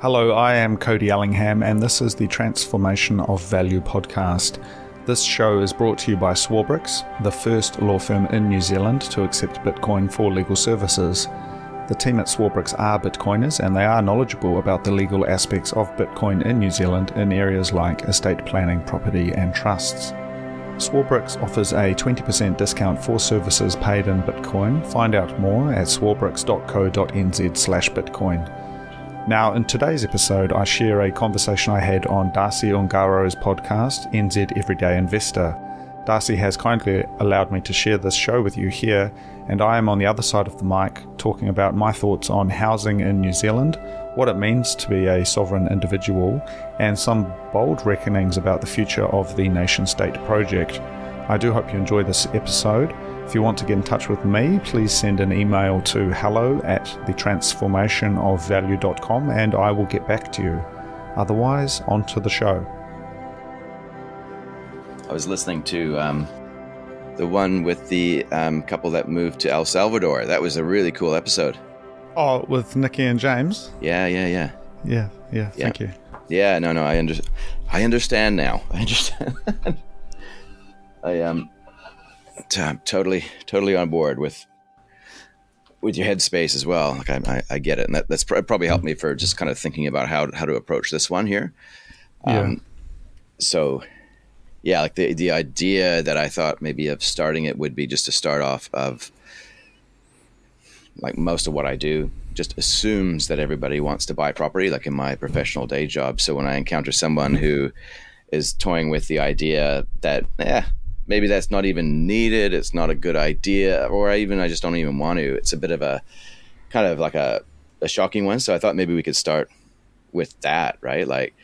Hello, I am Cody Allingham, and this is the Transformation of Value podcast. This show is brought to you by Swarbricks, the first law firm in New Zealand to accept Bitcoin for legal services. The team at Swarbricks are Bitcoiners, and they are knowledgeable about the legal aspects of Bitcoin in New Zealand in areas like estate planning, property, and trusts. Swarbricks offers a 20% discount for services paid in Bitcoin. Find out more at swarbricks.co.nz/Bitcoin. Now, in today's episode, I share a conversation I had on Darcy Ungaro's podcast, NZ Everyday Investor. Darcy has kindly allowed me to share this show with you here, and I am on the other side of the mic talking about my thoughts on housing in New Zealand, what it means to be a sovereign individual, and some bold reckonings about the future of the nation-state project. I do hope you enjoy this episode. If you want to get in touch with me, please send an email to hello@thetransformationofvalue.com and I will get back to you. Otherwise, on to the show. I was listening to the one with the couple that moved to El Salvador. That was a really cool episode. Oh, with Nikki and James? Yeah. Yeah, thank you. Yeah, no, I understand now. I understand. I'm totally on board with your headspace as well. Like I get it, and that's probably helped me for just kind of thinking about how to approach this one here. So, yeah, like the idea that I thought maybe of starting it would be just to start off of like most of what I do just assumes that everybody wants to buy property, like in my professional day job. So when I encounter someone who is toying with the idea that maybe that's not even needed, it's not a good idea, or I just don't even want to. It's a bit of a kind of like a shocking one. So I thought maybe we could start with that, right? Like,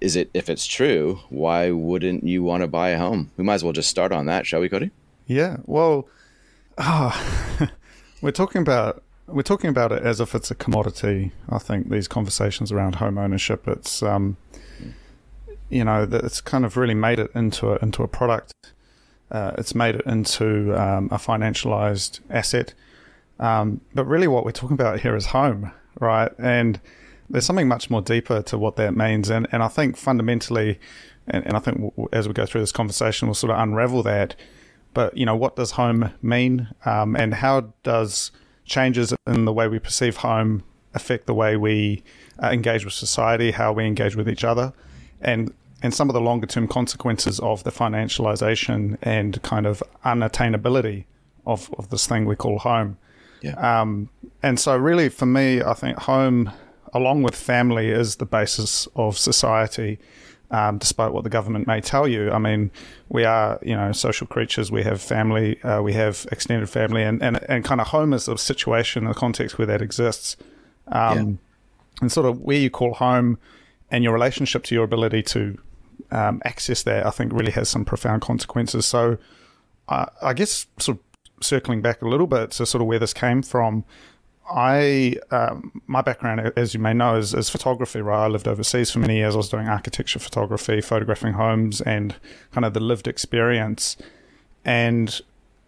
if it's true, why wouldn't you want to buy a home? We might as well just start on that, shall we, Cody? Yeah. Well, we're talking about it as if it's a commodity. I think these conversations around home ownership, it's it's kind of really made it into a product. It's made it into a financialized asset. But really what we're talking about here is home, right? And there's something much more deeper to what that means. And I think fundamentally, and I think as we go through this conversation, we'll sort of unravel that. But, what does home mean? And how does changes in the way we perceive home affect the way we engage with society, how we engage with each other? And some of the longer term consequences of the financialization and kind of unattainability of this thing we call home. Yeah. And so really for me, I think home, along with family, is the basis of society, despite what the government may tell you. I mean, we are, social creatures. We have family, we have extended family, and kind of home is a situation, a context where that exists. And sort of where you call home and your relationship to your ability to access that, I think, really has some profound consequences. So I guess sort of circling back a little bit to sort of where this came from, my background, as you may know, is photography, right? I lived overseas for many years. I was doing architecture photography, photographing homes and kind of the lived experience. And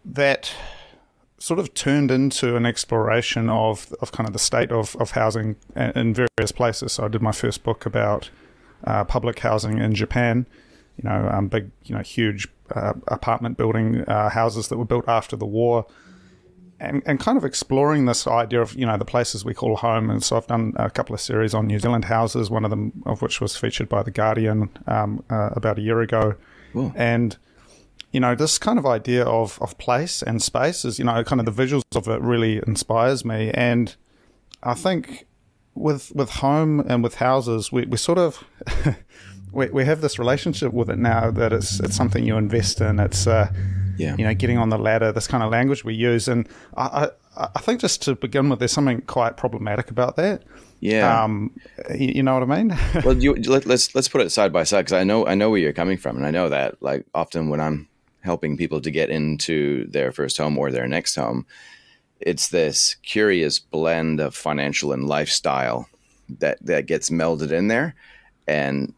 that sort of turned into an exploration of kind of the state of housing in various places. So I did my first book about public housing in Japan, big, huge apartment building houses that were built after the war, and kind of exploring this idea of, the places we call home. And so I've done a couple of series on New Zealand houses, one of them of which was featured by The Guardian about a year ago. Cool. And this kind of idea of place and space is, kind of the visuals of it really inspires me. And I think with home and with houses, we sort of, we have this relationship with it now that it's something you invest in. It's, getting on the ladder, this kind of language we use. And I think just to begin with, there's something quite problematic about that. Yeah. You know what I mean? Well, let's put it side by side, because I know where you're coming from. And I know that, like, often when I'm helping people to get into their first home or their next home, it's this curious blend of financial and lifestyle that gets melded in there, and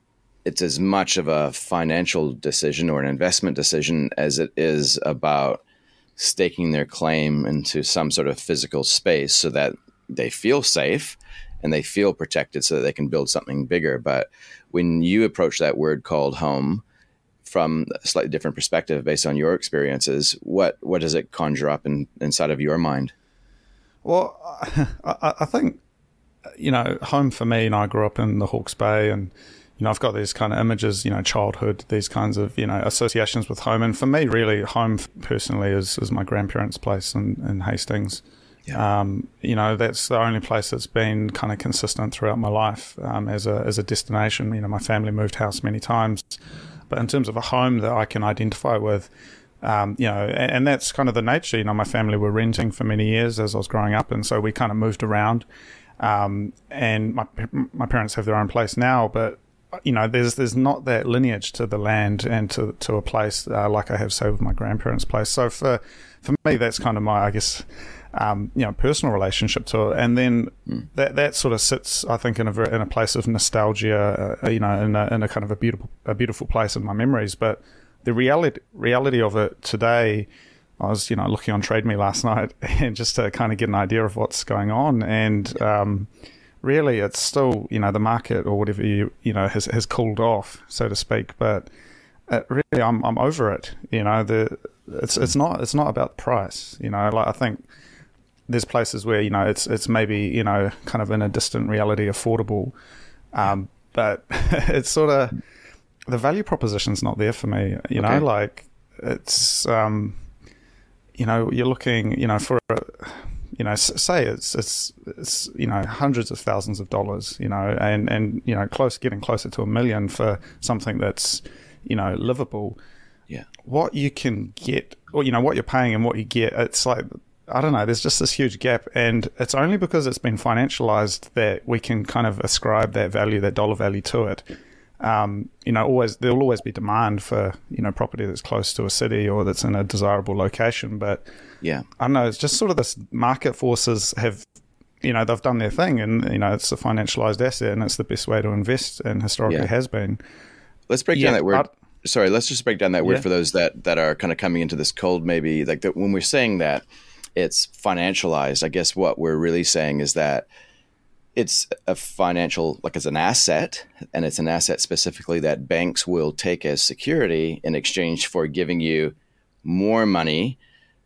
it's as much of a financial decision or an investment decision as it is about staking their claim into some sort of physical space so that they feel safe and they feel protected so that they can build something bigger. But when you approach that word called home from a slightly different perspective based on your experiences, what does it conjure up inside of your mind? Well, I think, you know, home for me, and I grew up in the Hawke's Bay, and, you know, I've got these kind of images, you know, childhood, these kinds of, you know, associations with home. And for me, really, home personally is my grandparents' place in Hastings. Yeah. You know, that's the only place that's been kind of consistent throughout my life as a destination. You know, my family moved house many times, but in terms of a home that I can identify with, you know, and that's kind of the nature. You know, my family were renting for many years as I was growing up, and so we kind of moved around. And my parents have their own place now, but you know, there's not that lineage to the land and to a place like I have, say, with my grandparents' place. So for me, that's kind of my, I guess, you know, personal relationship to it. And then that sort of sits, I think, in a place of nostalgia, you know, in a kind of a beautiful place in my memories. But the reality of it today, I was, you know, looking on Trade Me last night, and just to kind of get an idea of what's going on. And really, it's still, you know, the market or whatever, you know, has cooled off, so to speak. But really, I'm over it. You know, it's not about the price. You know, like I think there's places where, you know, it's maybe, you know, kind of in a distant reality affordable, but it's sort of, the value proposition's not there for me. You know, like it's. You know, you're looking, you know, for, you know, say it's, you know, hundreds of thousands of dollars, you know, and you know, getting closer to $1 million for something that's, you know, livable. Yeah. What you can get, or, you know, what you're paying and what you get, it's like, I don't know, there's just this huge gap. And it's only because it's been financialized that we can kind of ascribe that value, that dollar value to it. You know, there'll always be demand for, you know, property that's close to a city or that's in a desirable location. But yeah, I don't know, it's just sort of this market forces have, you know, they've done their thing, and, you know, it's a financialized asset, and it's the best way to invest, and historically has been. Let's break down that word. Let's just break down that word for those that are kind of coming into this cold, maybe, like that. When we're saying that it's financialized, I guess what we're really saying is that it's a financial, like it's an asset, and it's an asset specifically that banks will take as security in exchange for giving you more money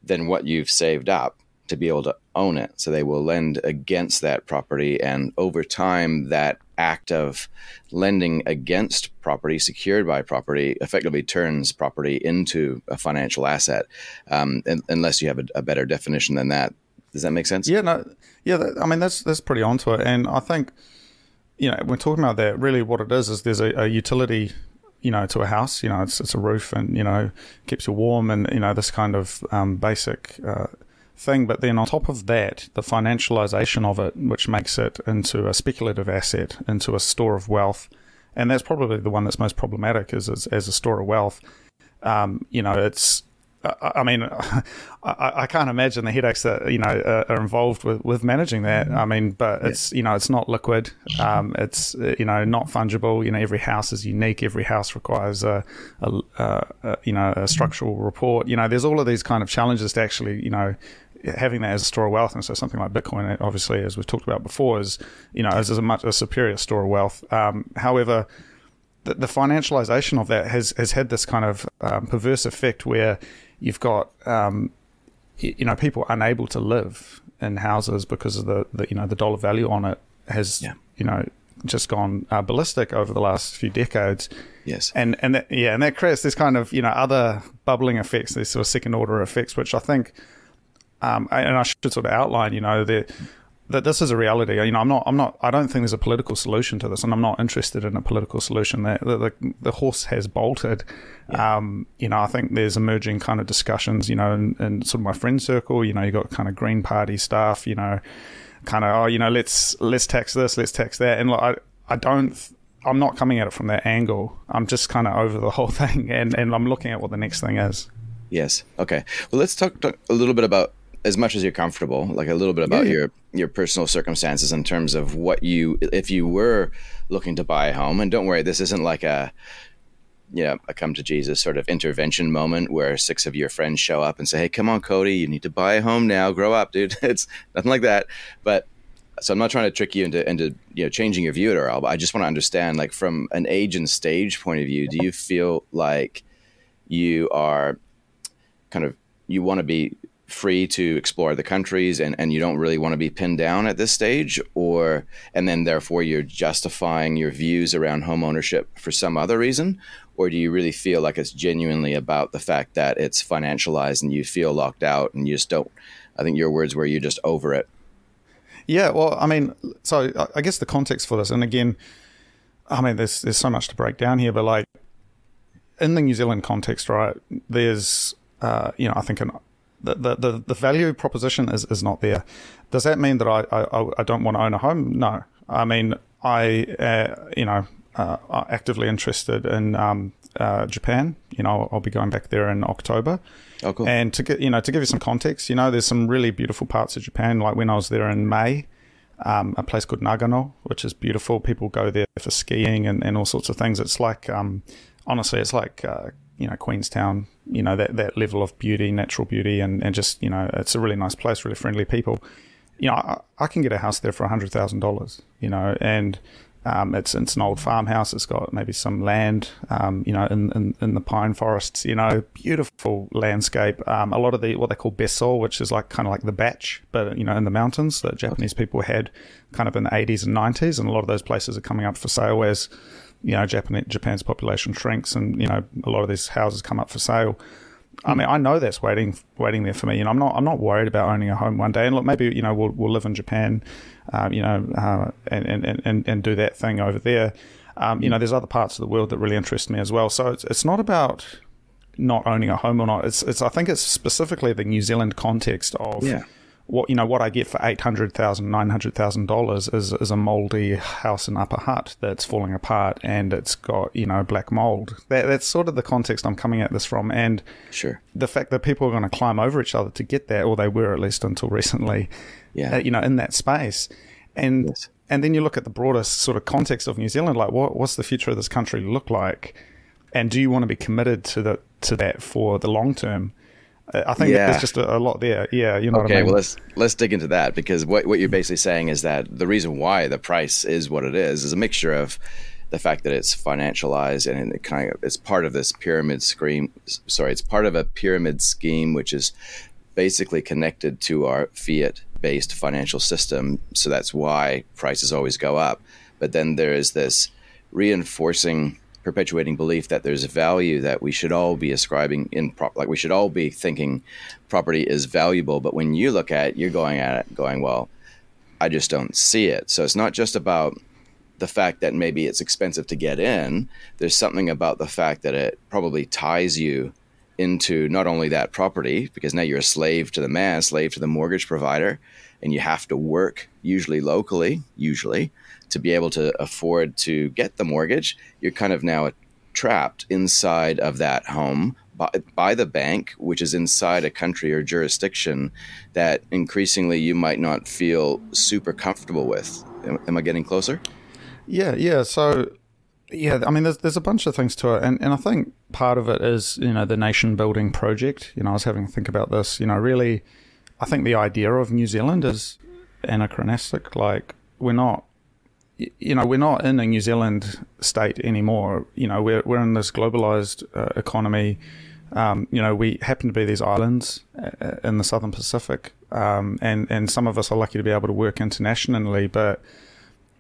than what you've saved up to be able to own it. So they will lend against that property. And over time, that act of lending against property, secured by property, effectively turns property into a financial asset, unless you have a better definition than that. Does that make sense? Yeah, no, yeah. I mean, that's pretty onto it, and I think, you know, when talking about that, really, what it is there's a utility, you know, to a house. You know, it's a roof, and, you know, keeps you warm, and, you know, this kind of basic thing. But then on top of that, the financialization of it, which makes it into a speculative asset, into a store of wealth, and that's probably the one that's most problematic, is as a store of wealth. You know, it's. I mean, I can't imagine the headaches that, you know, are involved with managing that. I mean, but it's, you know, it's not liquid. It's, you know, not fungible. You know, every house is unique. Every house requires a you know, a structural report. You know, there's all of these kind of challenges to actually, you know, having that as a store of wealth. And so something like Bitcoin, obviously, as we've talked about before, is, you know, is a superior store of wealth. However, the financialization of that has had this kind of perverse effect where you've got, you know, people unable to live in houses because of the you know, the dollar value on it has, you know, just gone ballistic over the last few decades. Yes. And that creates this kind of, you know, other bubbling effects, these sort of second order effects, which I think, and I should sort of outline, you know, that this is a reality. You know, I don't think there's a political solution to this, and I'm not interested in a political solution. The horse has bolted. Yeah. You know, I think there's emerging kind of discussions, you know, in sort of my friend circle. You know, you got kind of Green Party staff, you know, kind of, oh, you know, let's tax this, let's tax that. And look, I'm not coming at it from that angle. I'm just kind of over the whole thing, and I'm looking at what the next thing is. Yes. Okay. Well, let's talk a little bit about, as much as you're comfortable, like a little bit about your personal circumstances in terms of what if you were looking to buy a home. And don't worry, this isn't like a, you know, a come to Jesus sort of intervention moment where 6 of your friends show up and say, hey, come on, Cody, you need to buy a home now, grow up, dude. It's nothing like that. But So I'm not trying to trick you into changing your view at all, but I just want to understand, like, from an age and stage point of view, do you feel like you are kind of, you want to be free to explore the countries and you don't really want to be pinned down at this stage, or, and then therefore you're justifying your views around home ownership for some other reason? Or do you really feel like it's genuinely about the fact that it's financialized and you feel locked out and you just don't, I think your words were, you're just over it? Yeah, well, I mean, so I guess the context for this, and again, I mean, there's so much to break down here, but like in the New Zealand context, right, there's, I think the value proposition is not there. Does that mean that I don't want to own a home? No. I mean, I are actively interested in Japan. I'll be going back there in October. Oh, cool. And to give you some context, there's some really beautiful parts of Japan. Like when I was there in May, a place called Nagano, which is beautiful. People go there for skiing and all sorts of things. It's like, honestly, it's like, Queenstown, that level of beauty, natural beauty, and just, it's a really nice place, really friendly people. I can get a house there for $100,000, and it's an old farmhouse. It's got maybe some land, in the pine forests, beautiful landscape. A lot of what they call bessel, which is like kind of like the batch, but, in the mountains that Japanese people had kind of in the 80s and 90s. And a lot of those places are coming up for sale as, Japan's population shrinks and, a lot of these houses come up for sale. I mean, I know that's waiting there for me. I'm not worried about owning a home one day. And look, maybe we'll live in Japan, and do that thing over there. There's other parts of the world that really interest me as well. So it's not about not owning a home or not. It's I think it's specifically the New Zealand context of what I get for $800,000, $900,000 is a moldy house in Upper Hutt that's falling apart and it's got, black mold. That's sort of the context I'm coming at this from. And sure, the fact that people are going to climb over each other to get there, or they were at least until recently, in that space. And yes. And then you look at the broader sort of context of New Zealand, like what's the future of this country look like? And do you want to be committed to that for the long term? I think there's just a lot there. Yeah, okay, what I mean? Well, let's dig into that, because what you're basically saying is that the reason why the price is what it is a mixture of the fact that it's financialized and it kind of it's part of this pyramid scheme. Sorry, it's part of a pyramid scheme which is basically connected to our fiat-based financial system. So that's why prices always go up. But then there is this reinforcing, perpetuating belief that there's a value that we should all be ascribing in we should all be thinking property is valuable. But when you look at it, you're going at it going, well, I just don't see it. So it's not just about the fact that maybe it's expensive to get in. There's something about the fact that it probably ties you into not only that property, because now you're a slave to the man, slave to the mortgage provider, and you have to work usually locally, to be able to afford to get the mortgage. You're kind of now trapped inside of that home by the bank, which is inside a country or jurisdiction that increasingly you might not feel super comfortable with. Am I getting closer? Yeah. So, I mean, there's a bunch of things to it. And I think part of it is, the nation building project. I was having to think about this, really, I think the idea of New Zealand is anachronistic. Like, we're not in a New Zealand state anymore. We're in this globalized economy. We happen to be these islands in the Southern Pacific, and some of us are lucky to be able to work internationally. But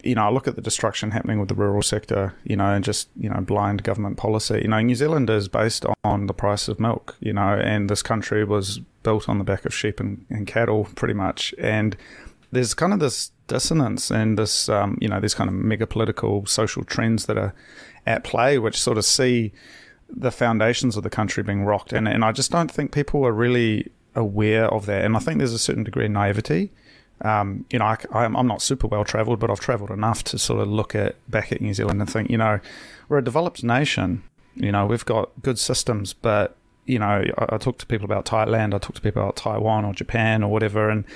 I look at the destruction happening with the rural sector, and just blind government policy. New Zealand is based on the price of milk. And this country was built on the back of sheep and cattle, pretty much. And there's kind of this dissonance and this, these kind of mega political social trends that are at play, which sort of see the foundations of the country being rocked. And I just don't think people are really aware of that. And I think there's a certain degree of naivety. I'm not super well traveled, but I've traveled enough to sort of look back at New Zealand and think, we're a developed nation. We've got good systems, but, I talk to people about Thailand, I talk to people about Taiwan or Japan or whatever, and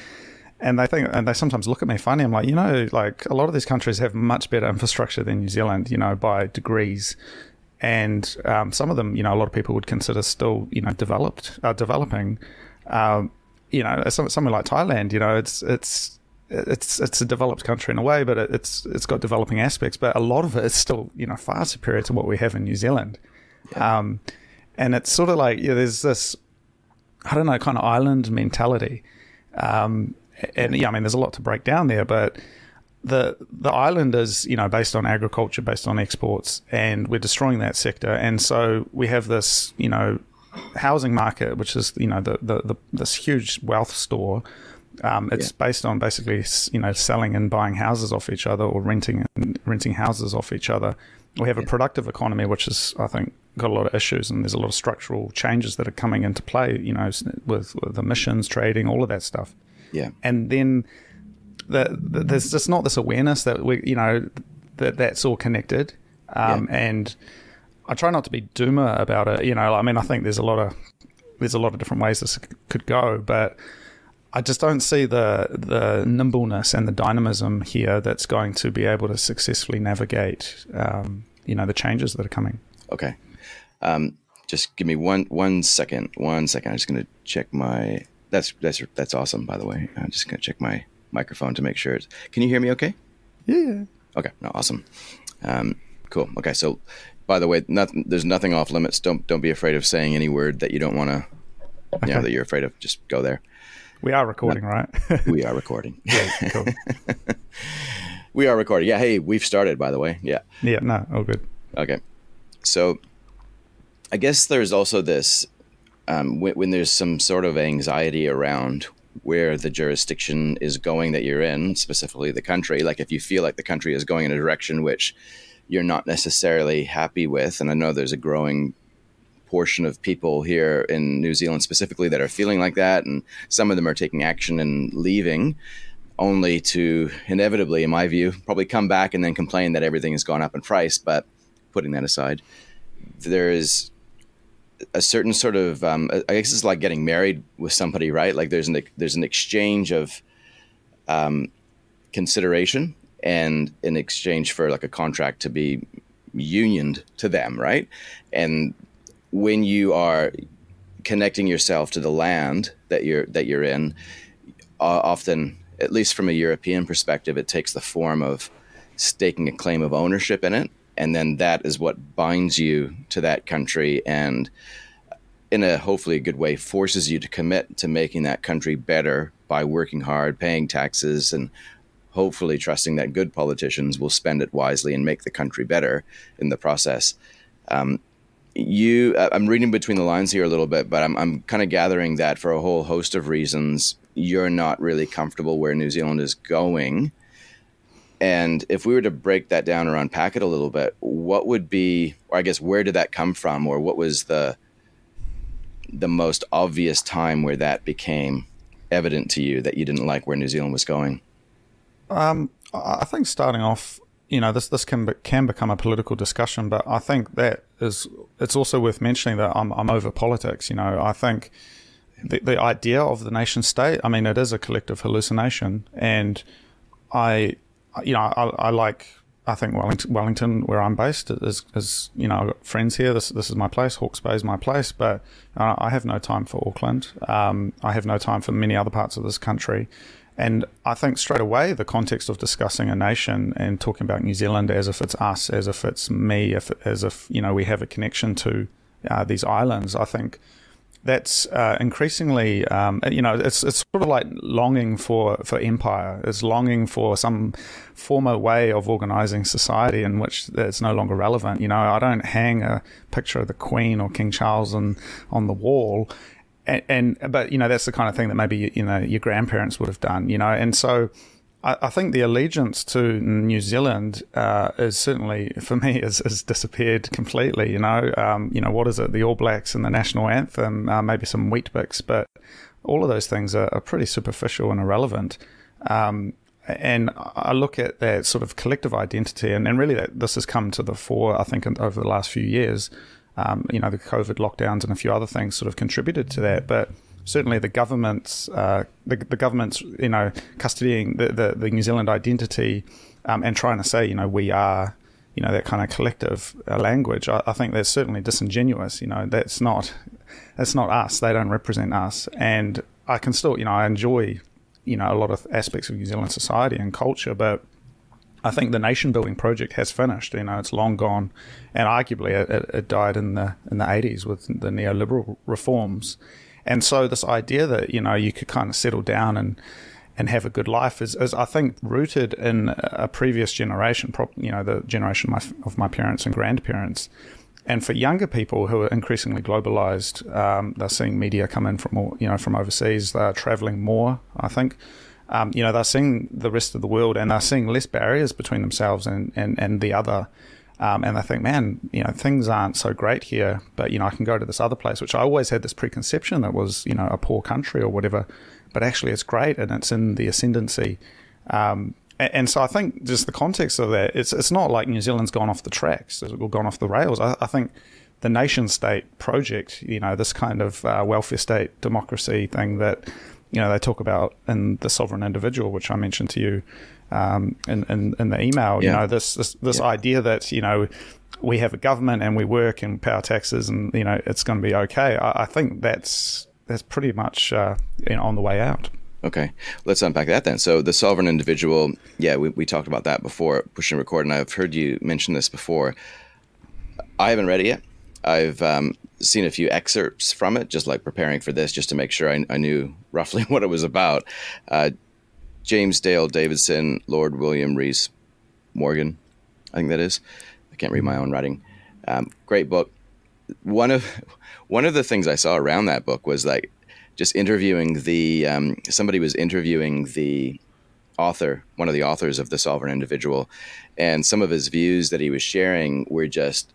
they think, and they sometimes look at me funny. I'm like, like a lot of these countries have much better infrastructure than New Zealand, by degrees. And some of them, a lot of people would consider still, developing. Somewhere like Thailand, it's it's a developed country in a way, but it's got developing aspects, but a lot of it is still, you know, far superior to what we have in New Zealand. Yeah. And it's sort of like, yeah, there's this, I don't know, kind of island mentality. And yeah, I mean, there's a lot to break down there, but the island is, you know, based on agriculture, based on exports, and we're destroying that sector. And so we have this, you know, housing market, which is, you know, this huge wealth store. It's based on basically, you know, selling and buying houses off each other, or renting houses off each other. We have a productive economy, which is, I think, got a lot of issues, and there's a lot of structural changes that are coming into play, you know, with emissions, trading, all of that stuff. Yeah. And then there's just not this awareness that we, you know, that's all connected. And I try not to be doomer about it. You know, I mean, I think there's a lot of different ways this could go, but I just don't see the nimbleness and the dynamism here that's going to be able to successfully navigate, you know, the changes that are coming. Okay. Just give me one second. I'm just going to check my, that's awesome, by the way. I'm just going to check my microphone to make sure it's, can you hear me okay? Yeah. Okay. No, awesome. Cool. Okay. So by the way, there's nothing off limits. Don't be afraid of saying any word that you don't want to, you know, that you're afraid of. Just go there. We are recording, right? We are recording. Yeah, cool. We are recording. Yeah, hey, we've started, by the way. Yeah. Yeah, no, all good. Okay. So I guess there's also this, when there's some sort of anxiety around where the jurisdiction is going that you're in, specifically the country, like if you feel like the country is going in a direction which you're not necessarily happy with, and I know there's a growing portion of people here in New Zealand specifically that are feeling like that, and some of them are taking action and leaving only to inevitably, in my view, probably come back and then complain that everything has gone up in price. But putting that aside, there is a certain sort of I guess it's like getting married with somebody, right? Like there's an exchange of consideration, and in exchange for like a contract to be unioned to them, right? And when you are connecting yourself to the land that you're in, often, at least from a European perspective, it takes the form of staking a claim of ownership in it, and then that is what binds you to that country, and in a hopefully good way forces you to commit to making that country better by working hard, paying taxes, and hopefully trusting that good politicians will spend it wisely and make the country better in the process. I'm reading between the lines here a little bit, but I'm kind of gathering that for a whole host of reasons, you're not really comfortable where New Zealand is going. And if we were to break that down or unpack it a little bit, what would be, or I guess, where did that come from? Or what was the most obvious time where that became evident to you that you didn't like where New Zealand was going? I think starting off, you know, this can become a political discussion, but I think that it's also worth mentioning that I'm over politics. You know, I think the idea of the nation state, I mean, it is a collective hallucination, and I think Wellington, where I'm based, is you know, I've got friends here. This is my place. Hawke's Bay is my place, but I have no time for Auckland. I have no time for many other parts of this country. And I think straight away, the context of discussing a nation and talking about New Zealand as if it's us, as if it's me, as if, you know, we have a connection to these islands, I think that's increasingly, you know, it's sort of like longing for empire. It's longing for some former way of organizing society in which it's no longer relevant. You know, I don't hang a picture of the Queen or King Charles on the wall. But you know, that's the kind of thing that maybe, you know, your grandparents would have done, you know, and so I think the allegiance to New Zealand is certainly, for me, has disappeared completely. You know, what is it? The All Blacks and the national anthem, maybe some Weet-Bix, but all of those things are pretty superficial and irrelevant. And I look at that sort of collective identity, and really this has come to the fore, I think, over the last few years. You know, the COVID lockdowns and a few other things sort of contributed to that, but certainly the government's you know, custodying the New Zealand identity and trying to say, you know, we are, you know, that kind of collective language. I think that's certainly disingenuous. You know, that's not us. They don't represent us. And I can still, you know, I enjoy, you know, a lot of aspects of New Zealand society and culture, but I think the nation building project has finished. You know, it's long gone, and arguably it died in the 80s with the neoliberal reforms. And so this idea that, you know, you could kind of settle down and have a good life is I think rooted in a previous generation, you know, the generation of my parents and grandparents. And for younger people who are increasingly globalized, they're seeing media come in from overseas. They're traveling more, I think. You know, they're seeing the rest of the world, and they're seeing less barriers between themselves and the other. And they think, man, you know, things aren't so great here, but, you know, I can go to this other place, which I always had this preconception that was, you know, a poor country or whatever. But actually it's great, and it's in the ascendancy. And so I think just the context of that, it's not like New Zealand's gone off the tracks or gone off the rails. I think the nation state project, you know, this kind of welfare state democracy thing that, you know, they talk about in The Sovereign Individual, which I mentioned to you in the email, yeah. You know, this idea that, you know, we have a government and we work and pay our taxes and, you know, it's going to be okay. I think that's pretty much you know, on the way out. Okay, let's unpack that then. So The Sovereign Individual, yeah, we talked about that before pushing record, and I've heard you mention this before. I haven't read it yet. I've seen a few excerpts from it, just like preparing for this, just to make sure I knew roughly what it was about. James Dale Davidson, Lord William Rees-Mogg, I think that is. I can't read my own writing. Great book. One of the things I saw around that book was like just interviewing somebody was interviewing the author, one of the authors of The Sovereign Individual, and some of his views that he was sharing were just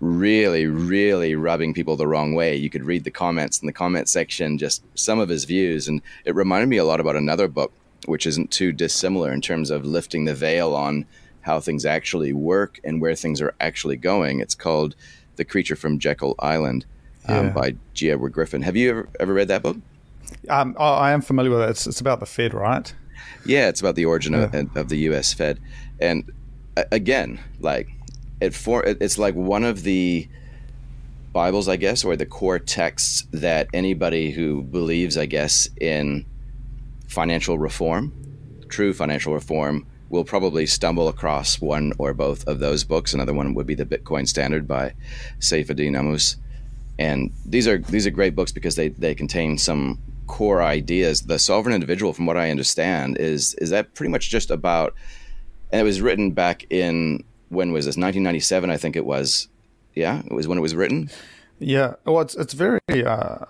really, really rubbing people the wrong way. You could read the comments in the comment section, just some of his views. And it reminded me a lot about another book, which isn't too dissimilar in terms of lifting the veil on how things actually work and where things are actually going. It's called The Creature from Jekyll Island, by G. Edward Griffin. Have you ever read that book? I am familiar with it. It's about the Fed, right? Yeah, it's about the origin of the U.S. Fed. And again, like it's like one of the Bibles, I guess, or the core texts that anybody who believes, I guess, in financial reform, true financial reform, we'll probably stumble across one or both of those books. Another one would be The Bitcoin Standard by Saifuddin Ammous. And these are great books because they contain some core ideas. The Sovereign Individual, from what I understand, is that pretty much just about, and it was written back in, when was this, 1997, I think it was. Yeah, it was when it was written. Yeah, well, it's very, you know,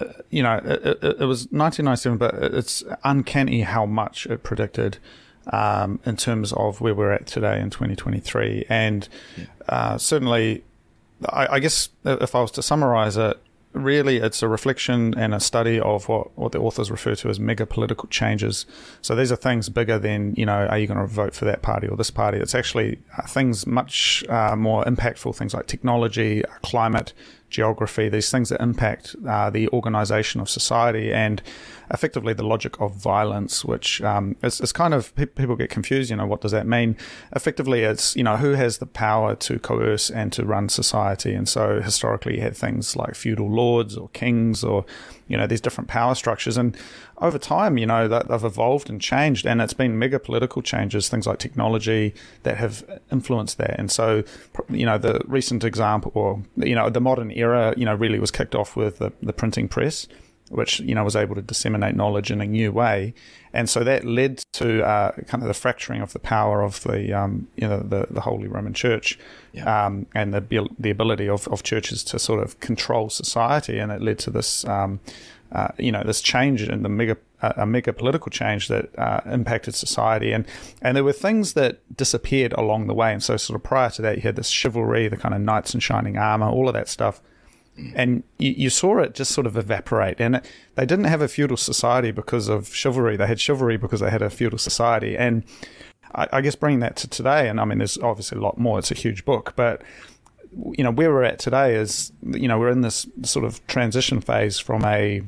it was 1997, but it's uncanny how much it predicted in terms of where we're at today in 2023. And certainly, I guess if I was to summarize it, really it's a reflection and a study of what the authors refer to as mega political changes. So these are things bigger than, you know, are you going to vote for that party or this party? It's actually things much more impactful, things like technology, climate, geography, these things that impact the organization of society and effectively the logic of violence, which is kind of, people get confused, you know, what does that mean? Effectively, it's, you know, who has the power to coerce and to run society? And so historically you had things like feudal lords or kings or, you know, these different power structures. And over time, you know, they've evolved and changed, and it's been mega political changes, things like technology that have influenced that. And so, you know, the recent example, or, you know, the modern era, you know, really was kicked off with the printing press, which, you know, was able to disseminate knowledge in a new way. And so that led to kind of the fracturing of the power of the, you know, the Holy Roman Church, and the ability of churches to sort of control society. And it led to this, you know, this change in a mega political change that impacted society. And there were things that disappeared along the way. And so sort of prior to that, you had this chivalry, the kind of knights in shining armor, all of that stuff. And you saw it just sort of evaporate. And they didn't have a feudal society because of chivalry. They had chivalry because they had a feudal society. And I guess bringing that to today, and I mean, there's obviously a lot more. It's a huge book. But, you know, where we're at today is, you know, we're in this sort of transition phase from a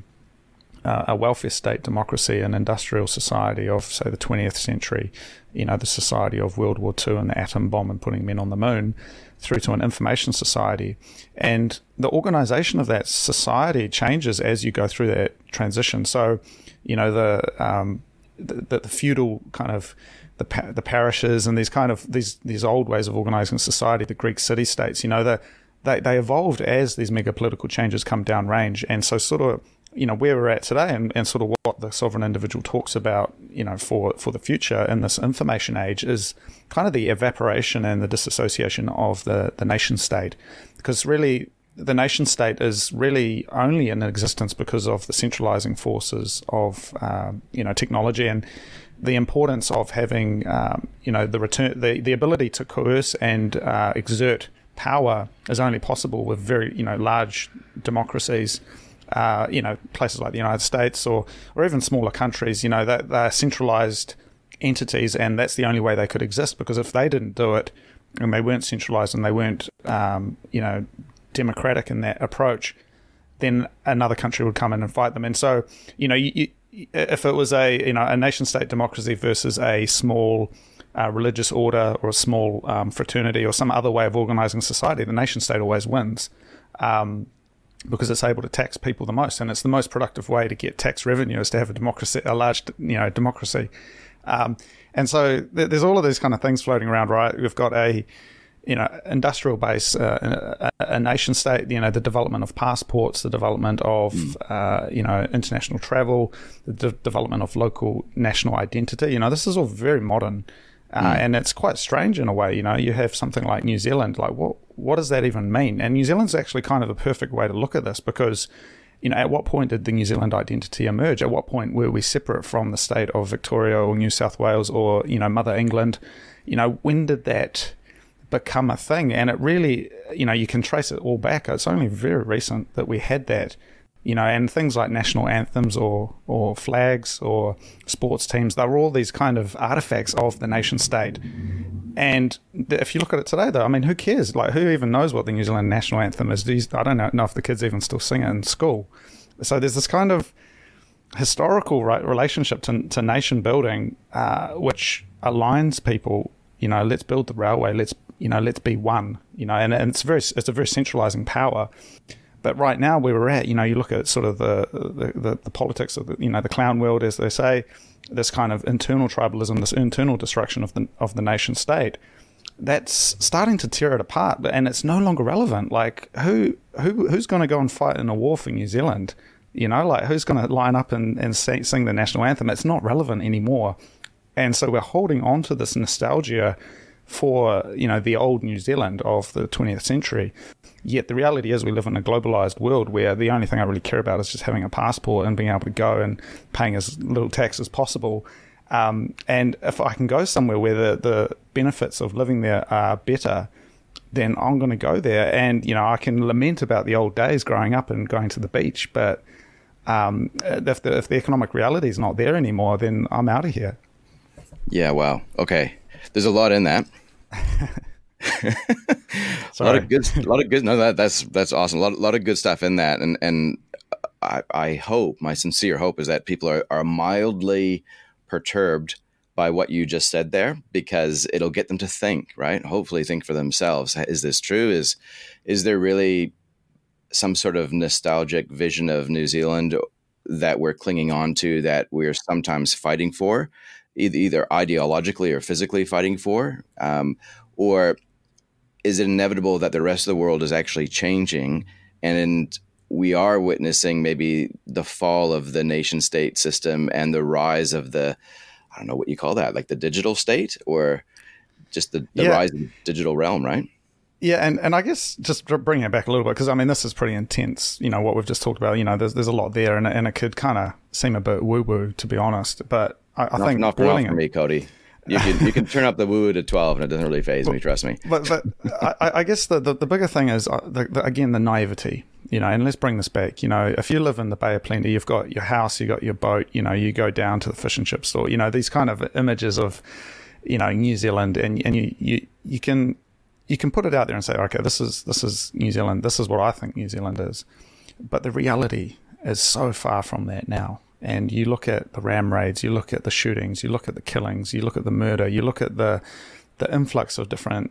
a welfare state democracy and industrial society of, say, the 20th century, you know, the society of World War II and the atom bomb and putting men on the moon, through to an information society. And the organization of that society changes as you go through that transition. So, you know, the feudal kind of the parishes and these kind of these old ways of organizing society, the Greek city-states, you know, they evolved as these mega political changes come downrange. And so sort of, you know, where we're at today and sort of what the sovereign individual talks about, you know, for the future in this information age is kind of the evaporation and the disassociation of the nation state. Because really, the nation state is really only in existence because of the centralizing forces of, you know, technology and the importance of having, you know, the ability to coerce and exert power is only possible with very, you know, large democracies. You know, places like the United States or even smaller countries, you know, that they're centralized entities, and that's the only way they could exist, because if they didn't do it and they weren't centralized and they weren't, you know, democratic in that approach, then another country would come in and fight them. And so, you know, if it was a, you know, a nation state democracy versus a small religious order or a small fraternity or some other way of organizing society, the nation state always wins. Because it's able to tax people the most, and it's the most productive way to get tax revenue is to have a democracy, a large, you know, democracy. And so there's all of these kind of things floating around, right? We've got a, you know, industrial base, a nation state, you know, the development of passports, the development of, you know, international travel, the development of local national identity. You know, this is all very modern. And it's quite strange in a way, you know, you have something like New Zealand, like what does that even mean? And New Zealand's actually kind of the perfect way to look at this, because, you know, at what point did the New Zealand identity emerge? At what point were we separate from the state of Victoria or New South Wales or, you know, Mother England? You know, when did that become a thing? And it really, you know, you can trace it all back. It's only very recent that we had that. You know, and things like national anthems or flags or sports teams, they were all these kind of artifacts of the nation state. And if you look at it today, though, I mean, who cares? Like, who even knows what the New Zealand national anthem is? I don't know if the kids even still sing it in school. So there's this kind of historical relationship to nation building, which aligns people. You know, let's build the railway. Let's, you know, let's be one. You know, and it's a very centralizing power. But right now where we're at, you know, you look at sort of the politics of, you know, the clown world, as they say, this kind of internal tribalism, this internal destruction of the nation state, that's starting to tear it apart, and it's no longer relevant. Like, who's going to go and fight in a war for New Zealand? You know, like, who's going to line up and sing the national anthem? It's not relevant anymore. And so we're holding on to this nostalgia for, you know, the old New Zealand of the 20th century. Yet the reality is we live in a globalized world where the only thing I really care about is just having a passport and being able to go and paying as little tax as possible. And if I can go somewhere where the benefits of living there are better, then I'm going to go there. And, you know, I can lament about the old days growing up and going to the beach, but if the economic reality is not there anymore, then I'm out of here. Yeah, wow. Okay. There's a lot in that. a lot of good. No, that's awesome. A lot of good stuff in that, and I hope, my sincere hope is that people are mildly perturbed by what you just said there, because it'll get them to think, right? Hopefully, think for themselves. Is this true? Is there really some sort of nostalgic vision of New Zealand that we're clinging on to, that we're sometimes fighting for, either ideologically or physically fighting for, or is it inevitable that the rest of the world is actually changing, and we are witnessing maybe the fall of the nation state system and the rise of the, I don't know what you call that, like the digital state, or just the rise of the digital realm, right? Yeah, and I guess just bringing it back a little bit, because I mean, this is pretty intense, you know, what we've just talked about. You know, there's a lot there, and it could kind of seem a bit woo-woo, to be honest, but I think... Not for me, Cody. You can turn up the woo to 12 and it doesn't really faze me, trust me. But I guess the bigger thing is, again, the naivety, you know, and let's bring this back. You know, if you live in the Bay of Plenty, you've got your house, you've got your boat, you know, you go down to the fish and chip store, you know, these kind of images of, you know, New Zealand, and you can put it out there and say, okay, this is New Zealand. This is what I think New Zealand is. But the reality is so far from that now. And you look at the ram raids, you look at the shootings, you look at the killings, you look at the murder, you look at the influx of different,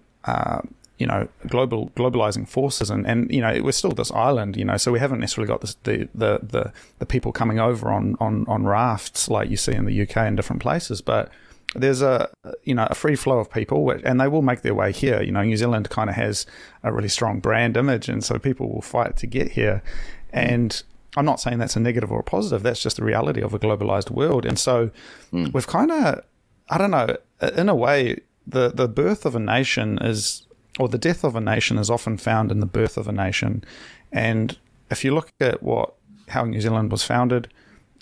globalizing forces, and you know, we're still this island, you know, so we haven't necessarily got this, the people coming over on rafts like you see in the UK and different places, but there's a free flow of people, and they will make their way here. You know, New Zealand kind of has a really strong brand image, and so people will fight to get here. And I'm not saying that's a negative or a positive. That's just the reality of a globalized world. And so we've kind of, I don't know, in a way, the birth of a nation is, or the death of a nation is often found in the birth of a nation. And if you look at how New Zealand was founded,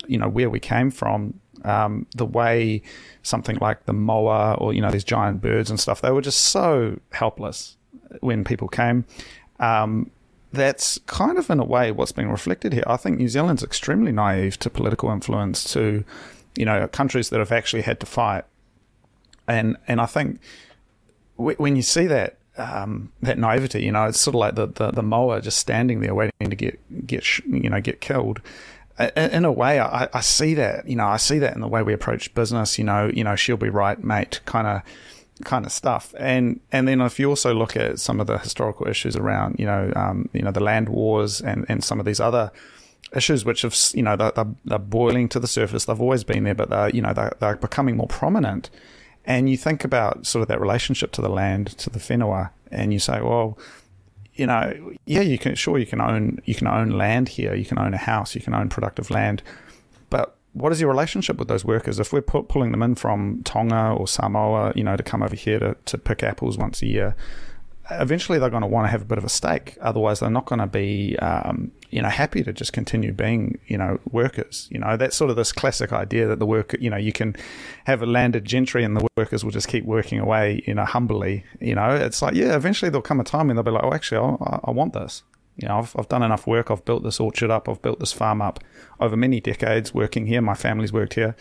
you know, where we came from, the way something like the moa or, you know, these giant birds and stuff, they were just so helpless when people came. That's kind of in a way what's being reflected here. I think New Zealand's extremely naive to political influence, to, you know, countries that have actually had to fight. And I think when you see that, that naivety, you know, it's sort of like the moa just standing there waiting to get killed. In a way, I see that, you know, I see that in the way we approach business, you know, she'll be right, mate, kind of stuff. And then if you also look at some of the historical issues around, you know, the land wars and some of these other issues, which have, you know, they're boiling to the surface. They've always been there, but they're becoming more prominent. And you think about sort of that relationship to the land, to the whenua, and you say, well, you know, yeah, you can own land here, you can own a house, you can own productive land, but what is your relationship with those workers? If we're pulling them in from Tonga or Samoa, you know, to come over here to pick apples once a year, eventually they're going to want to have a bit of a stake. Otherwise, they're not going to be, you know, happy to just continue being, you know, workers. You know, that's sort of this classic idea that the worker, you know, you can have a landed gentry and the workers will just keep working away, you know, humbly. You know, it's like, yeah, eventually there'll come a time when they'll be like, oh, actually, I want this. You know, I've done enough work. I've built this orchard up. I've built this farm up over many decades working here. My family's worked here.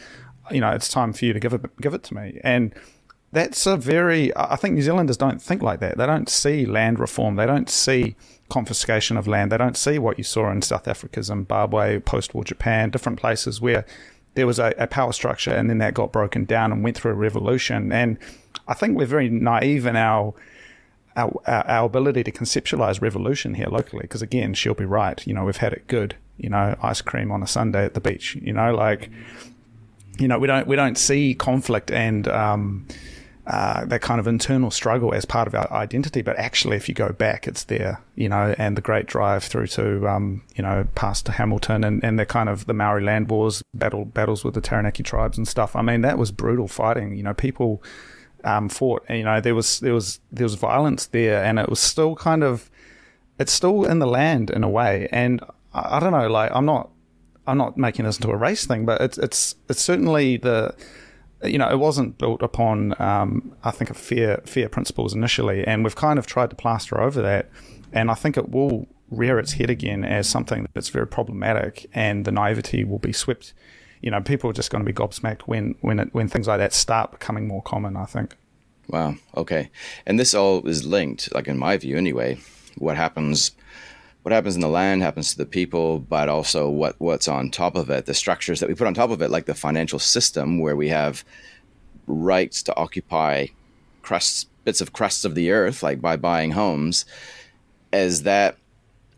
You know, it's time for you to give it to me. And that's I think New Zealanders don't think like that. They don't see land reform. They don't see confiscation of land. They don't see what you saw in South Africa, Zimbabwe, post-war Japan, different places where there was a power structure and then that got broken down and went through a revolution. And I think we're very naive in our ability to conceptualize revolution here locally, because again, she'll be right. You know, we've had it good, you know, ice cream on a Sunday at the beach, you know, like, you know, we don't see conflict and, that kind of internal struggle as part of our identity. But actually, if you go back, it's there, you know, and the Great Drive through to, you know, past to Hamilton and the kind of the Maori land wars, battles with the Taranaki tribes and stuff. I mean, that was brutal fighting, you know, people fought, and, you know, there was violence there, and it was still kind of, it's still in the land in a way. And I don't know, like, I'm not making this into a race thing, but it's certainly the, you know, it wasn't built upon, I think, a fair principles initially, and we've kind of tried to plaster over that, and I think it will rear its head again as something that's very problematic, and the naivety will be swept. You know, people are just going to be gobsmacked when things like that start becoming more common, I think. Wow. Okay. And this all is linked, like in my view, anyway. What happens in the land happens to the people, but also what's on top of it, the structures that we put on top of it, like the financial system, where we have rights to occupy bits of crusts of the earth, like by buying homes, as that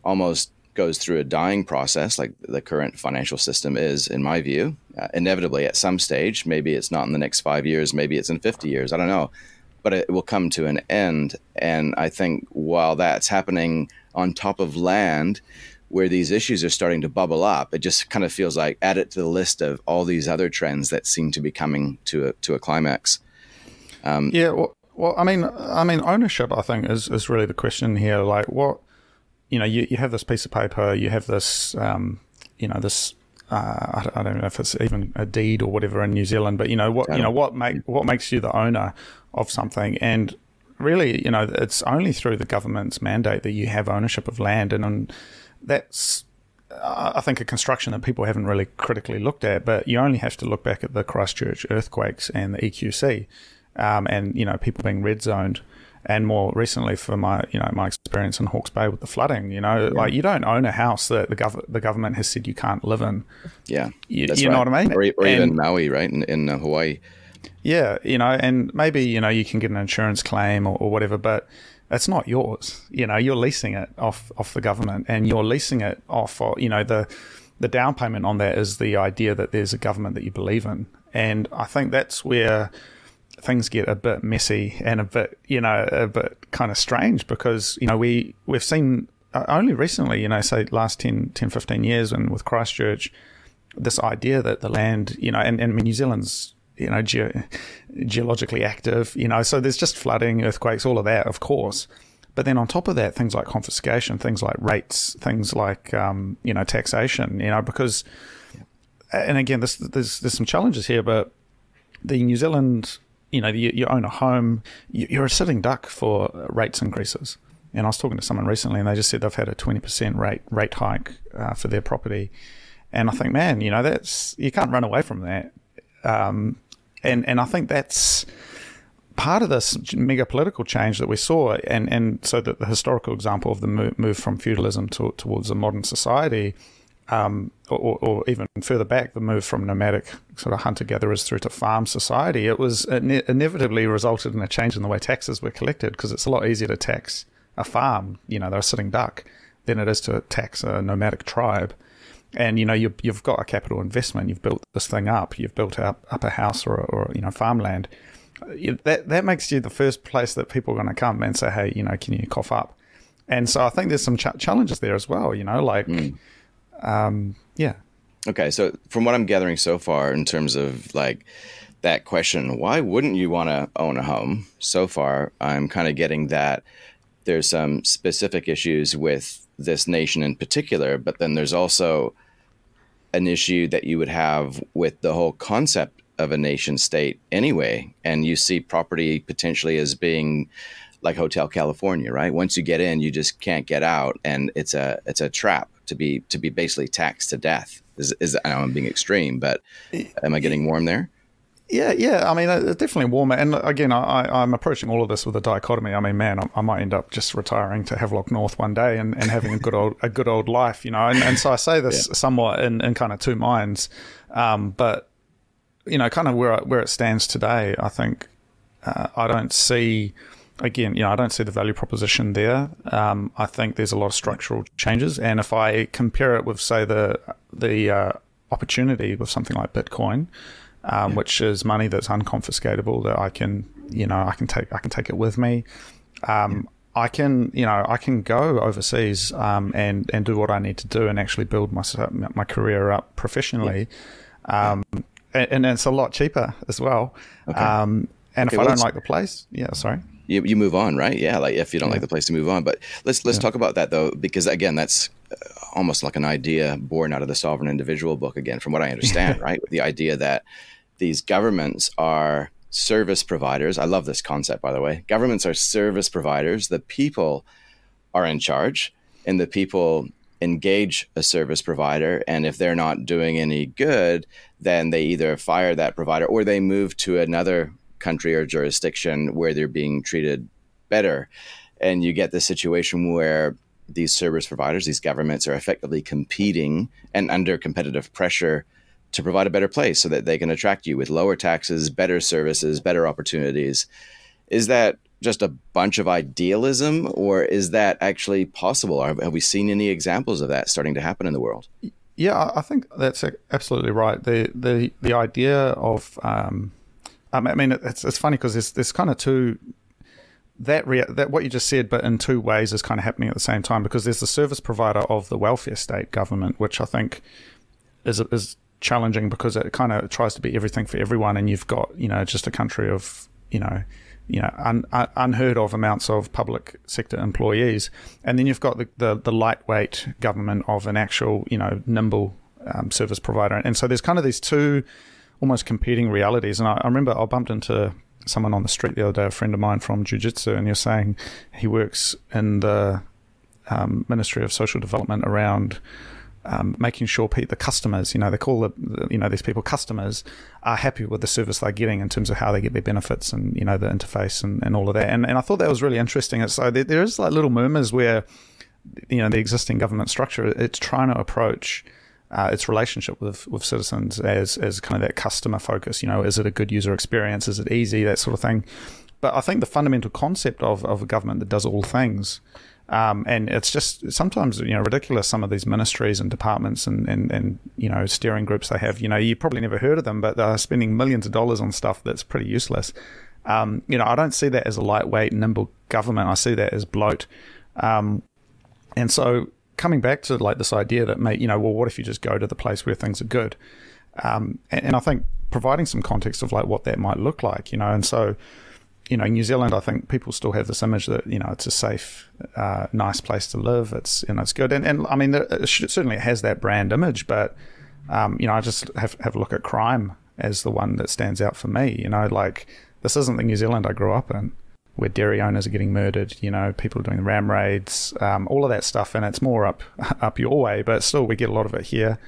almost goes through a dying process, like the current financial system is, in my view, inevitably at some stage. Maybe it's not in the next 5 years, maybe it's in 50 years, I don't know, but it will come to an end. And I think while that's happening on top of land, where these issues are starting to bubble up, it just kind of feels like add it to the list of all these other trends that seem to be coming to a climax. Yeah, well, I mean, ownership, I think, is really the question here. Like, what, you know, you have this piece of paper, you have this, you know, this. I don't know if it's even a deed or whatever in New Zealand, but you know what makes you the owner of something. And really, you know, it's only through the government's mandate that you have ownership of land, and that's, I think, a construction that people haven't really critically looked at. But you only have to look back at the Christchurch earthquakes and the EQC, and, you know, people being red zoned. And more recently, for my, you know, my experience in Hawke's Bay with the flooding, you know, like you don't own a house that the government has said you can't live in. Yeah, you know what I mean. Or even Maui, right, in Hawaii. Yeah, you know, and maybe you know you can get an insurance claim or whatever, but it's not yours. You know, you're leasing it off the government, and you're leasing it off. You know, the down payment on that is the idea that there's a government that you believe in, and I think that's where things get a bit messy and a bit kind of strange, because, you know, we've seen only recently, you know, say last 10-15 years, and with Christchurch, this idea that the land, you know, and New Zealand's, you know, geologically active, you know, so there's just flooding, earthquakes, all of that, of course. But then on top of that, things like confiscation, things like rates, things like, you know, taxation, you know, because, and again, there's some challenges here, but the New Zealand, you know, you own a home, you're a sitting duck for rates increases. And I was talking to someone recently, and they just said they've had a 20% rate hike for their property. And I think, man, you know, that's, you can't run away from that. And I think that's part of this mega political change that we saw. And so that the historical example of the move from feudalism towards a modern society, or even further back, the move from nomadic sort of hunter-gatherers through to farm society, it inevitably resulted in a change in the way taxes were collected, because it's a lot easier to tax a farm, you know, they're a sitting duck, than it is to tax a nomadic tribe. And, you know, you've got a capital investment, you've built this thing up, you've built up a house or you know, farmland. That makes you the first place that people are going to come and say, hey, you know, can you cough up? And so I think there's some challenges there as well, you know, like... yeah. Okay. So from what I'm gathering so far in terms of like that question, why wouldn't you want to own a home? So far, I'm kind of getting that there's some specific issues with this nation in particular, but then there's also an issue that you would have with the whole concept of a nation state anyway. And you see property potentially as being like Hotel California, right? Once you get in, you just can't get out. And it's a trap to be basically taxed to death. Is I know I'm being extreme, but am I getting warm there? Yeah. I mean, it's definitely warmer. And again, I'm approaching all of this with a dichotomy. I mean, man, I might end up just retiring to Havelock North one day and having a good old life, you know. And so I say this somewhat in kind of two minds, but you know, kind of where it stands today, I think I don't see. Again, you know, I don't see the value proposition there. I think there's a lot of structural changes, and if I compare it with, say, the opportunity with something like Bitcoin, which is money that's unconfiscatable, that I can take it with me. I can go overseas and do what I need to do and actually build my career up professionally, and it's a lot cheaper as well. Okay. And okay, if I don't like the place, yeah, sorry. You move on, right? Yeah, like if you don't like the place, to move on. But let's talk about that though, because again, that's almost like an idea born out of the Sovereign Individual book again, from what I understand, right? The idea that these governments are service providers. I love this concept, by the way. Governments are service providers. The people are in charge, and the people engage a service provider, and if they're not doing any good, then they either fire that provider or they move to another country or jurisdiction where they're being treated better. And you get this situation where these service providers, these governments, are effectively competing and under competitive pressure to provide a better place so that they can attract you with lower taxes, better services, better opportunities. Is that just a bunch of idealism, or is that actually possible? Have we seen any examples of that starting to happen in the world? Yeah, I think that's absolutely right. The idea of... I mean, it's funny because there's kind of two, that what you just said, but in two ways is kind of happening at the same time, because there's the service provider of the welfare state government, which I think is challenging, because it kind of tries to be everything for everyone, and you've got, you know, just a country of, you know, unheard of amounts of public sector employees, and then you've got the lightweight government of an actual, you know, nimble service provider, and so there's kind of these two almost competing realities. And I remember I bumped into someone on the street the other day, a friend of mine from jiu-jitsu, and he was saying he works in the Ministry of Social Development around making sure the customers, they call these people customers, are happy with the service they're getting in terms of how they get their benefits and, the interface and all of that. And I thought that was really interesting. And so there is like little murmurs where, the existing government structure, it's trying to approach its relationship with citizens as kind of that customer focus. Is it a good user experience? Is it easy? That sort of thing. But I think the fundamental concept of a government that does all things, and it's just sometimes ridiculous, some of these ministries and departments and steering groups they have. You probably never heard of them, but they're spending millions of dollars on stuff that's pretty useless. I don't see that as a lightweight, nimble government. I see that as bloat. And so coming back to like this idea that, well, what if you just go to the place where things are good? And I think providing some context of like what that might look like, and so, in New Zealand, I think people still have this image that, it's a safe, nice place to live. It's, it's good. And I mean, it certainly has that brand image, but, I just have a look at crime as the one that stands out for me. Like this isn't the New Zealand I grew up in, where dairy owners are getting murdered, people are doing the ram raids, all of that stuff. And it's more up your way, but still we get a lot of it here.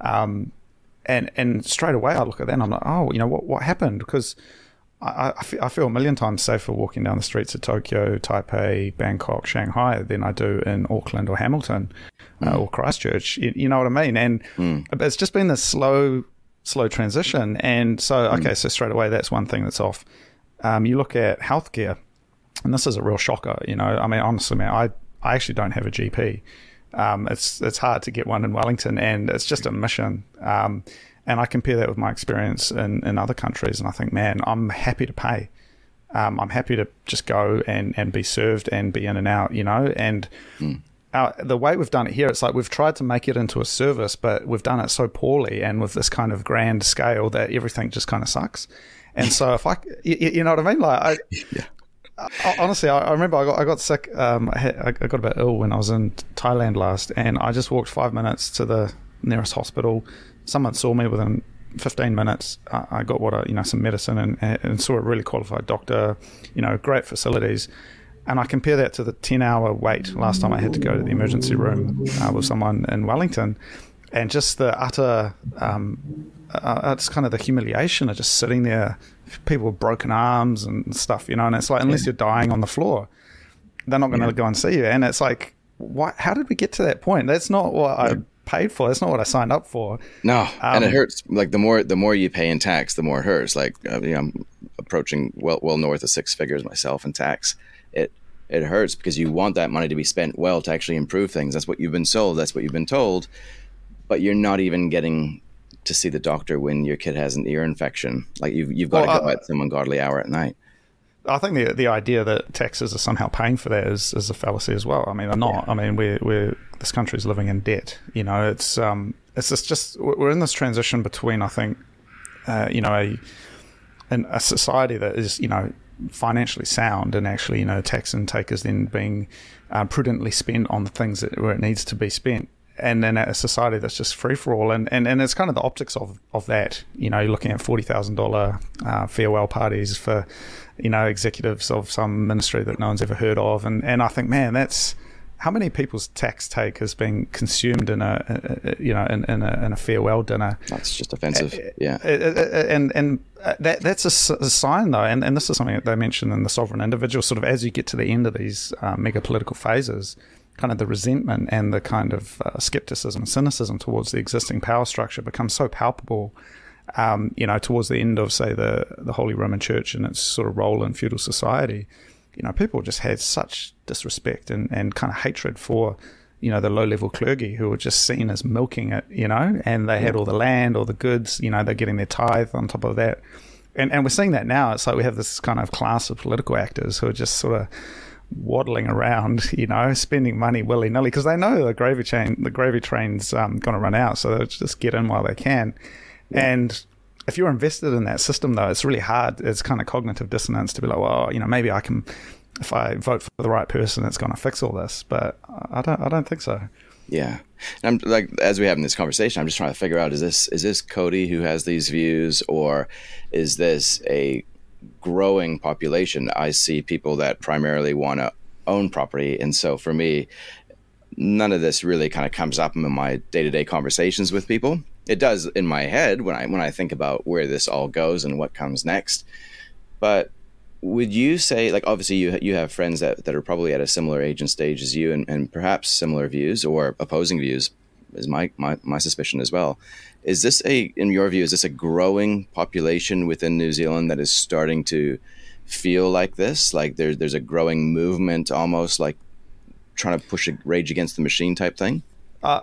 And straight away I look at that and I'm like, oh, what happened? Because I feel a million times safer walking down the streets of Tokyo, Taipei, Bangkok, Shanghai than I do in Auckland or Hamilton or Christchurch. You know what I mean? And it's just been this slow transition. And so, so straight away, that's one thing that's off. You look at healthcare, and this is a real shocker. I mean, honestly, man, I actually don't have a GP. It's hard to get one in Wellington, and it's just a mission. And I compare that with my experience in other countries, and I think, man, I'm happy to pay. I'm happy to just go and be served and be in and out, And the way we've done it here, it's like we've tried to make it into a service, but we've done it so poorly and with this kind of grand scale that everything just kind of sucks. And so if you know what I mean? Like, honestly, I remember I got sick. I got a bit ill when I was in Thailand last, and I just walked 5 minutes to the nearest hospital. Someone saw me within 15 minutes. I got some medicine and saw a really qualified doctor, great facilities. And I compare that to the 10-hour wait last time I had to go to the emergency room with someone in Wellington. And just the utter, it's kind of the humiliation of just sitting there, people with broken arms and stuff, and it's like, unless you're dying on the floor, they're not going to go and see you. And it's like, how did we get to that point? That's not what I paid for. That's not what I signed up for. No, and it hurts. Like the more you pay in tax, the more it hurts. Like I'm approaching well north of six figures myself in tax. It hurts because you want that money to be spent well to actually improve things. That's what you've been sold. That's what you've been told. But you're not even getting to see the doctor when your kid has an ear infection. Like you've got to go at some ungodly hour at night. I think the idea that taxes are somehow paying for that is a fallacy as well. I mean, they're not. I mean, we're this country's living in debt. It's just we're in this transition between, I think, a society that is financially sound and actually tax intake is then being prudently spent on the things where it needs to be spent. And then a society that's just free for all, and it's kind of the optics of that. You're looking at $40,000 farewell parties for, executives of some ministry that no one's ever heard of, and I think, man, that's how many people's tax take has been consumed in a farewell dinner. That's just offensive, and that's a sign though, and this is something that they mentioned in The Sovereign Individual. Sort of as you get to the end of these mega political phases, kind of the resentment and the kind of skepticism, cynicism towards the existing power structure becomes so palpable, towards the end of, say, the Holy Roman Church and its sort of role in feudal society. People just had such disrespect and kind of hatred for, the low-level clergy who were just seen as milking it, and they had all the land, all the goods, they're getting their tithe on top of that. And we're seeing that now. It's like we have this kind of class of political actors who are just sort of waddling around, spending money willy-nilly because they know the gravy train's going to run out, so they'll just get in while they can. And if you're invested in that system though, it's really hard. It's kind of cognitive dissonance to be like, well, maybe I can, if I vote for the right person, it's going to fix all this. But I don't think so. Yeah. And I'm like, as we have in this conversation, I'm just trying to figure out, is this Cody who has these views, or is this a growing population? I see people that primarily want to own property, and so for me, none of this really kind of comes up in my day-to-day conversations with people. It does in my head when I think about where this all goes and what comes next. But would you say, like, obviously you have friends that are probably at a similar age and stage as you, and perhaps similar views or opposing views, is my suspicion as well. Is this in your view, is this a growing population within New Zealand that is starting to feel like this? Like there's a growing movement, almost like trying to push a rage against the machine type thing?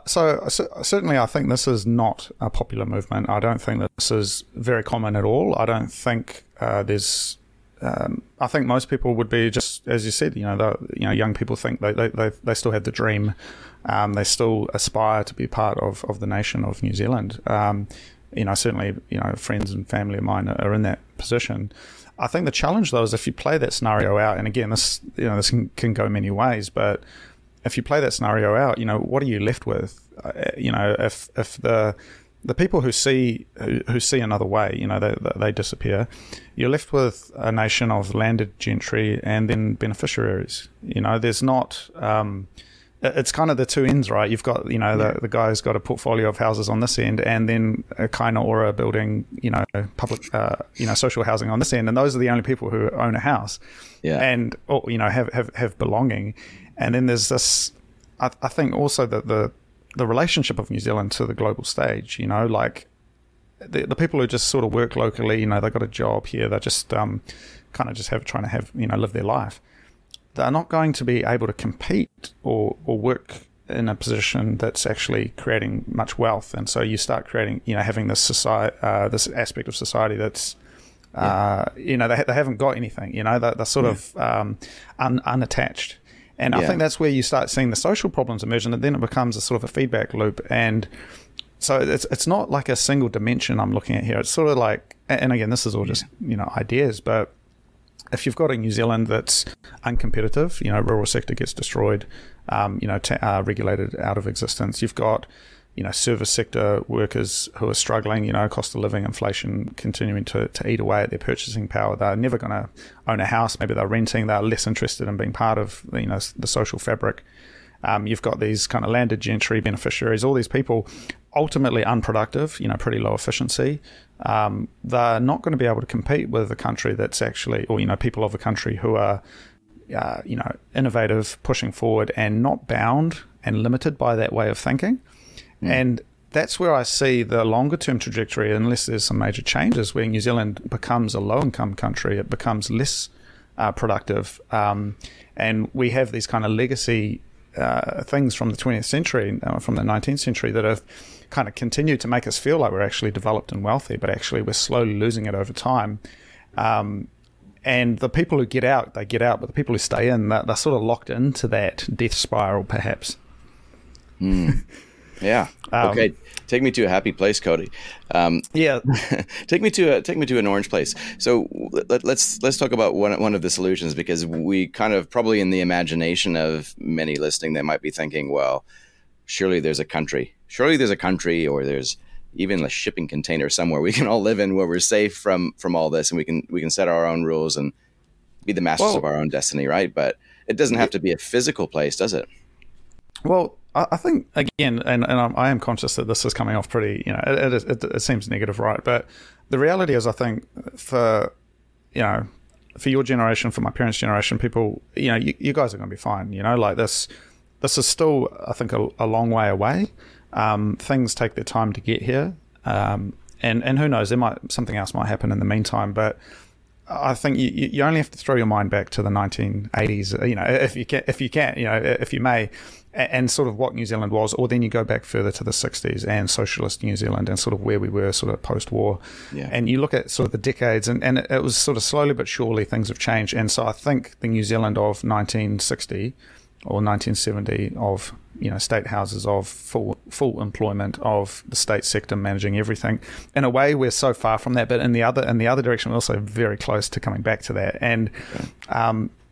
So certainly I think this is not a popular movement. I don't think that this is very common at all. I don't think there's... I think most people would be, just as you said, young people think they still have the dream, they still aspire to be part of the nation of New Zealand. Certainly, friends and family of mine are in that position. I think the challenge though is if you play that scenario out, and again, this this can go many ways, but if you play that scenario out, what are you left with? If the people who see another way, they disappear. You're left with a nation of landed gentry and then beneficiaries. There's not... it's kind of the two ends, right? You've got, the guy's got a portfolio of houses on this end, and then a kind of aura building, public, social housing on this end, and those are the only people who own a house, and have belonging. And then there's this. I think also that the relationship of New Zealand to the global stage, like the people who just sort of work locally, they've got a job here, they're just trying to live their life. They're not going to be able to compete or work in a position that's actually creating much wealth. And so you start creating, having this society, this aspect of society that's, they haven't got anything, they're sort of unattached. And I think that's where you start seeing the social problems emerge, and then it becomes a sort of a feedback loop. And so it's not like a single dimension I'm looking at here. It's sort of like, and again, this is all just, ideas, but if you've got a New Zealand that's uncompetitive, rural sector gets destroyed, regulated out of existence. You've got, service sector workers who are struggling, cost of living, inflation continuing to eat away at their purchasing power. They're never going to own a house. Maybe they're renting. They're less interested in being part of, the social fabric. You've got these kind of landed gentry, beneficiaries, all these people, ultimately unproductive, pretty low efficiency. They're not going to be able to compete with a country that's actually, or, people of a country who are, innovative, pushing forward, and not bound and limited by that way of thinking. Mm. And that's where I see the longer term trajectory, unless there's some major changes, where New Zealand becomes a low income country, it becomes less productive. And we have these kind of legacy things from the 20th century, from the 19th century, that have kind of continued to make us feel like we're actually developed and wealthy, but actually we're slowly losing it over time. And the people who get out, they get out, but the people who stay in, they're sort of locked into that death spiral, perhaps. Mm. Yeah. Okay. Take me to a happy place, Cody. Yeah. take me to an orange place. So let's talk about one of the solutions, because we kind of probably, in the imagination of many listening, they might be thinking, well, surely there's a country, or there's even a shipping container somewhere we can all live in, where we're safe from all this, and we can set our own rules and be the masters of our own destiny, right? But it doesn't have to be a physical place, does it? Well, I think, again, and I am conscious that this is coming off pretty, it seems negative, right? But the reality is, I think for your generation, for my parents' generation, people, you guys are going to be fine, like this is still, I think, a long way away. Things take their time to get here. And who knows, something else might happen in the meantime, but I think you only have to throw your mind back to the 1980s, if you may, and sort of what New Zealand was, or then you go back further to the 60s and socialist New Zealand, and sort of where we were sort of post-war. Yeah. And you look at sort of the decades, and it was sort of slowly but surely things have changed. And so I think the New Zealand of 1960 or 1970, of, state houses, of full employment, of the state sector managing everything. In a way, we're so far from that, but in the other direction, we're also very close to coming back to that. And I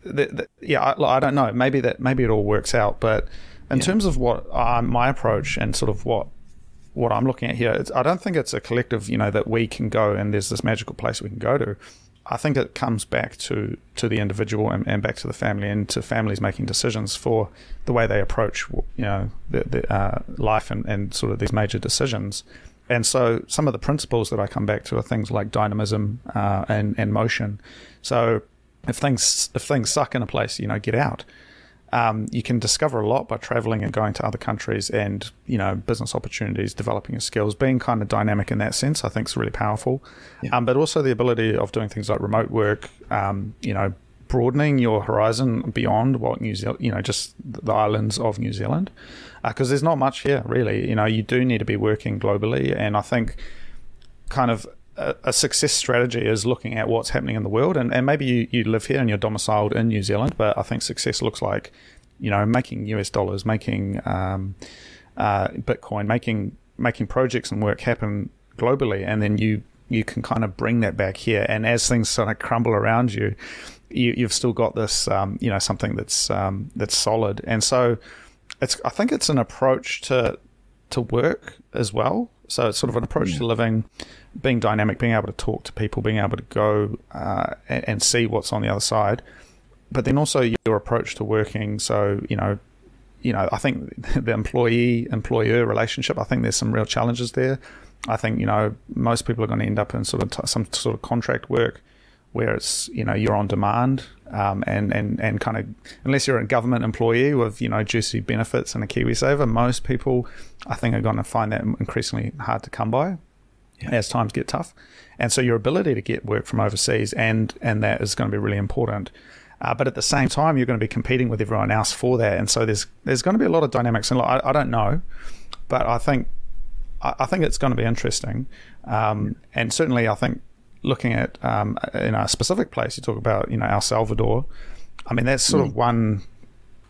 don't know. Maybe it all works out, but in terms of what my approach and sort of what I'm looking at here, I don't think it's a collective, that we can go and there's this magical place we can go to. I think it comes back to the individual and back to the family and to families making decisions for the way they approach, you know, the life and sort of these major decisions. And so some of the principles that I come back to are things like dynamism and motion. So if things suck in a place, you know, get out. You can discover a lot by traveling and going to other countries and, you know, business opportunities, developing your skills, being kind of dynamic in that sense, I think is really powerful. Yeah. But also the ability of doing things like remote work, you know, broadening your horizon beyond what New Zealand, you know, just the islands of New Zealand, because there's not much here really. You know, you do need to be working globally. And I think kind of a success strategy is looking at what's happening in the world, and maybe you live here and you're domiciled in New Zealand, but I think success looks like, you know, making US dollars, making Bitcoin, making projects and work happen globally, and then you can kind of bring that back here, and as things sort of crumble around you, you've still got this you know, something that's solid. And so I think it's an approach to work as well. So it's sort of an approach to living, being dynamic, being able to talk to people, being able to go and see what's on the other side. But then also your approach to working. So, you know, I think the employee-employer relationship, I think there's some real challenges there. I think, you know, most people are going to end up in sort of some sort of contract work where it's, you know, you're on demand and kind of, unless you're a government employee with, you know, juicy benefits and a KiwiSaver, most people, I think, are going to find that increasingly hard to come by as times get tough. And so your ability to get work from overseas and that is going to be really important. But at the same time, you're going to be competing with everyone else for that. And so there's going to be a lot of dynamics. And I don't know, but I think it's going to be interesting. And certainly, I think, looking at in a specific place, you talk about, you know, El Salvador. I mean, that's sort of one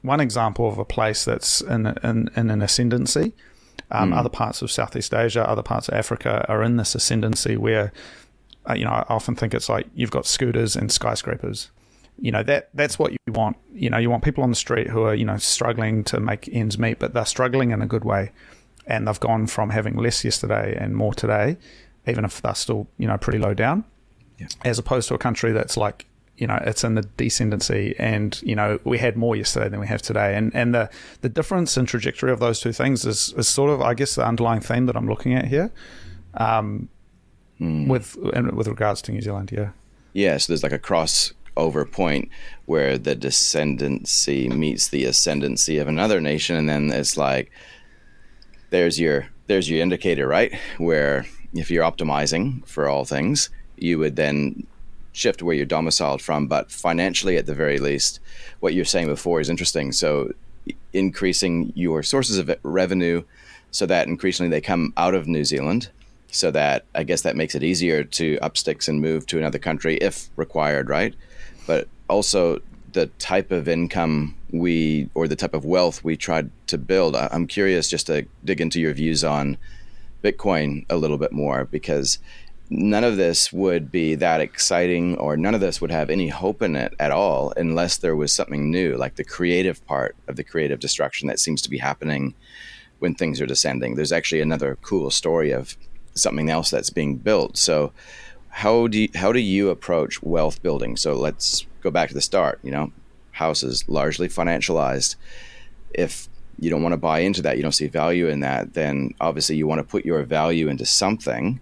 example of a place that's in an ascendancy. Other parts of Southeast Asia, other parts of Africa are in this ascendancy where, you know, I often think it's like you've got scooters and skyscrapers. You know, that's what you want. You know, you want people on the street who are, you know, struggling to make ends meet, but they're struggling in a good way, and they've gone from having less yesterday and more today, even if they're still, you know, pretty low down, as opposed to a country that's like, you know, it's in the descendancy and, you know, we had more yesterday than we have today. And the difference in trajectory of those two things is sort of, I guess, the underlying theme that I'm looking at here with regards to New Zealand, So there's like a crossover point where the descendancy meets the ascendancy of another nation. And then it's like, there's your indicator, right? Where if you're optimizing for all things, you would then shift where you're domiciled from. But financially, at the very least, what you're saying before is interesting. So increasing your sources of revenue so that increasingly they come out of New Zealand, so that I guess that makes it easier to up sticks and move to another country if required, right? But also the type of income or the type of wealth we tried to build. I'm curious just to dig into your views on Bitcoin a little bit more, because none of this would be that exciting, or none of this would have any hope in it at all unless there was something new, like the creative part of the creative destruction that seems to be happening when things are descending. There's actually another cool story of something else that's being built. So how do you approach wealth building? So let's go back to the start, you know, houses largely financialized. If you don't want to buy into that, you don't see value in that, then obviously you want to put your value into something.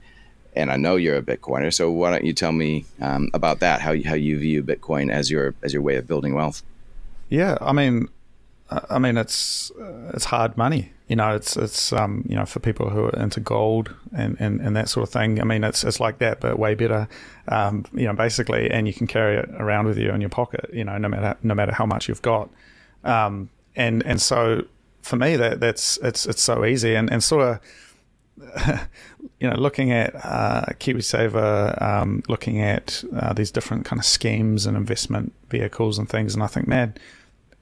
And I know you're a Bitcoiner, so why don't you tell me about that, how you view Bitcoin as your way of building wealth? Yeah, I mean it's hard money. You know, it's you know, for people who are into gold and that sort of thing. I mean, it's like that, but way better. You know, basically, and you can carry it around with you in your pocket, you know, no matter how much you've got. And so for me, that's so easy, and sort of, you know, looking at KiwiSaver, looking at these different kind of schemes and investment vehicles and things, and I think, man,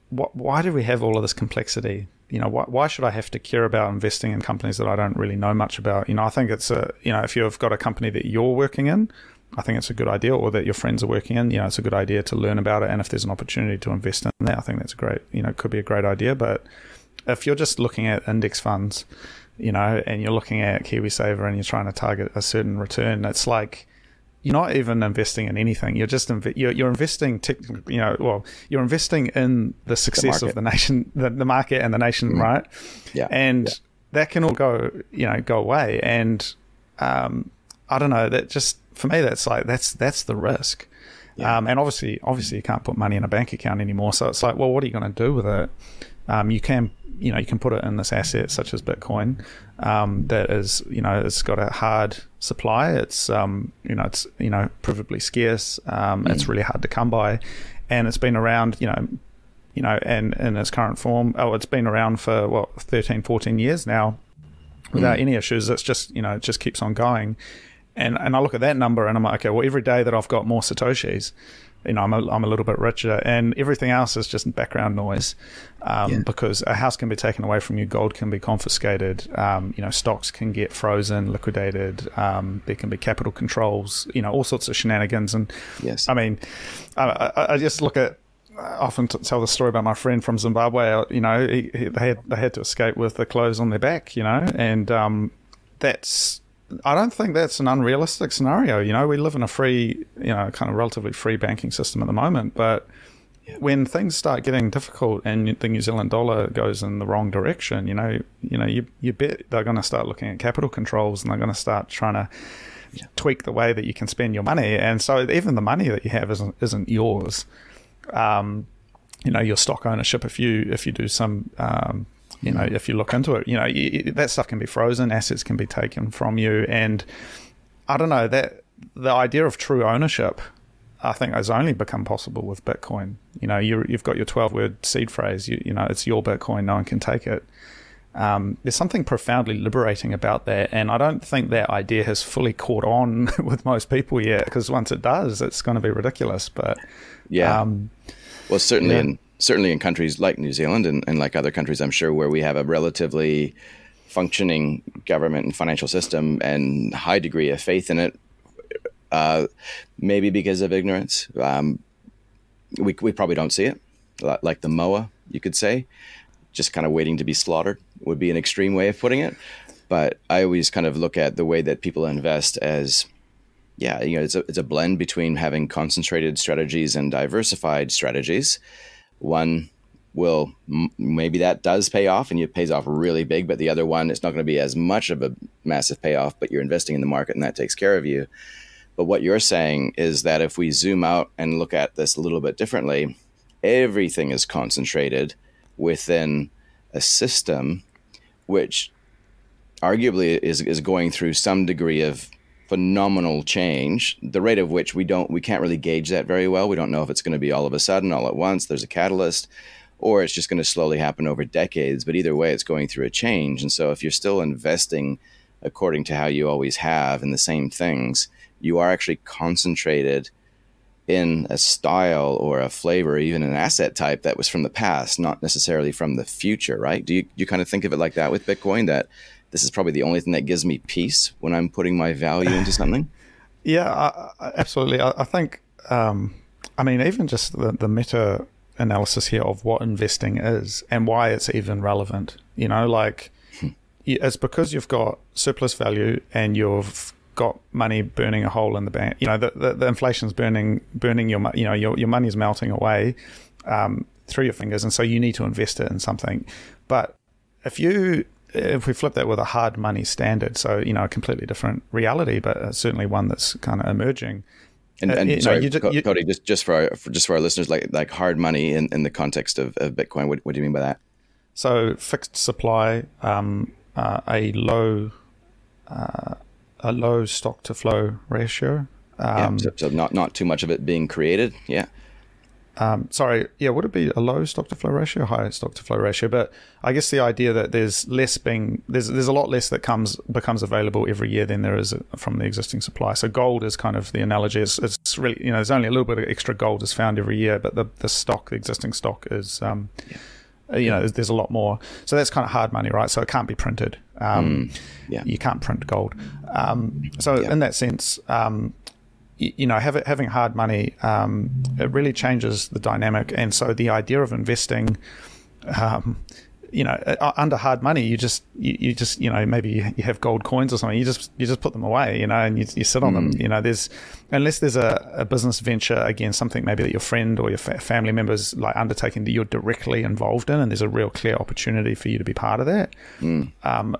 why do we have all of this complexity? You know, why should I have to care about investing in companies that I don't really know much about? You know, I think it's you know, if you've got a company that you're working in, I think it's a good idea, or that your friends are working in, you know, it's a good idea to learn about it. And if there's an opportunity to invest in that, I think that's a great, you know, could be a great idea. But if you're just looking at index funds, you know, and you're looking at KiwiSaver and you're trying to target a certain return, it's like, you're not even investing in anything. You're just you're investing in the success of the nation, the market, and the nation, right? Yeah, and that can all go away. And I don't know. That just for me, that's the risk. Yeah. And obviously, you can't put money in a bank account anymore. So it's like, well, what are you going to do with it? You can put it in this asset such as Bitcoin, that is, it's got a hard supply. It's provably scarce. It's really hard to come by, and it's been around, and in its current form, it's been around for 13, 14 years now, without any issues. It's just, it just keeps on going. And I look at that number and I'm like, okay, well, every day that I've got more Satoshis, I'm a little bit richer, and everything else is just background noise, because a house can be taken away from you, gold can be confiscated, stocks can get frozen, liquidated, there can be capital controls, all sorts of shenanigans. And yes, I mean, I just look at. I often tell the story about my friend from Zimbabwe. They had to escape with the clothes on their back, and that's. I don't think that's an unrealistic scenario. We live in a free, kind of relatively free banking system at the moment. But when things start getting difficult and the New Zealand dollar goes in the wrong direction, you bet they're going to start looking at capital controls, and they're going to start trying to tweak the way that you can spend your money. And so even the money that you have isn't yours. Your stock ownership, if you do some. If you look into it, that stuff can be frozen, assets can be taken from you. And I don't know, that the idea of true ownership, I think, has only become possible with Bitcoin. You've got your 12-word seed phrase, it's your Bitcoin, no one can take it. There's something profoundly liberating about that. And I don't think that idea has fully caught on with most people yet, because once it does, it's going to be ridiculous. But Certainly in countries like New Zealand and like other countries, I'm sure, where we have a relatively functioning government and financial system and high degree of faith in it, maybe because of ignorance, we probably don't see it. Like the moa, you could say, just kind of waiting to be slaughtered would be an extreme way of putting it. But I always kind of look at the way that people invest as... it's a blend between having concentrated strategies and diversified strategies. One will, maybe that does pay off and it pays off really big, but the other one, it's not going to be as much of a massive payoff, but you're investing in the market and that takes care of you. But what you're saying is that if we zoom out and look at this a little bit differently, everything is concentrated within a system which arguably is going through some degree of phenomenal change, the rate of which we can't really gauge that very well. We don't know if it's going to be all of a sudden, all at once, there's a catalyst, or it's just going to slowly happen over decades. But either way, it's going through a change. And so if you're still investing according to how you always have in the same things, you are actually concentrated in a style or a flavor, even an asset type that was from the past, not necessarily from the future, right? Do you kind of think of it like that with Bitcoin, that this is probably the only thing that gives me peace when I'm putting my value into something? Yeah, absolutely. I think, even just the meta analysis here of what investing is and why it's even relevant, it's because you've got surplus value and you've got money burning a hole in the bank. The inflation's burning your money, your money's melting away through your fingers. And so you need to invest it in something. But if we flip that with a hard money standard, so a completely different reality, but certainly one that's kind of emerging. Cody, just for our listeners, like hard money in the context of Bitcoin, what do you mean by that? So fixed supply, a low stock to flow ratio. So not too much of it being created. Yeah. Would it be a low stock to flow ratio, high stock to flow ratio? But I guess the idea that there's a lot less that becomes available every year than there is from the existing supply. So gold is kind of the analogy. It's really, there's only a little bit of extra gold is found every year, but the existing stock is, there's a lot more. So that's kind of hard money, right? So it can't be printed. You can't print gold. In that sense, having hard money, it really changes the dynamic. And so the idea of investing you know, under hard money, you just, you know, maybe you have gold coins or something, you just put them away, you know, and you sit on them, you know, unless there's a business venture, again, something maybe that your friend or your family members like undertaking that you're directly involved in, and there's a real clear opportunity for you to be part of that.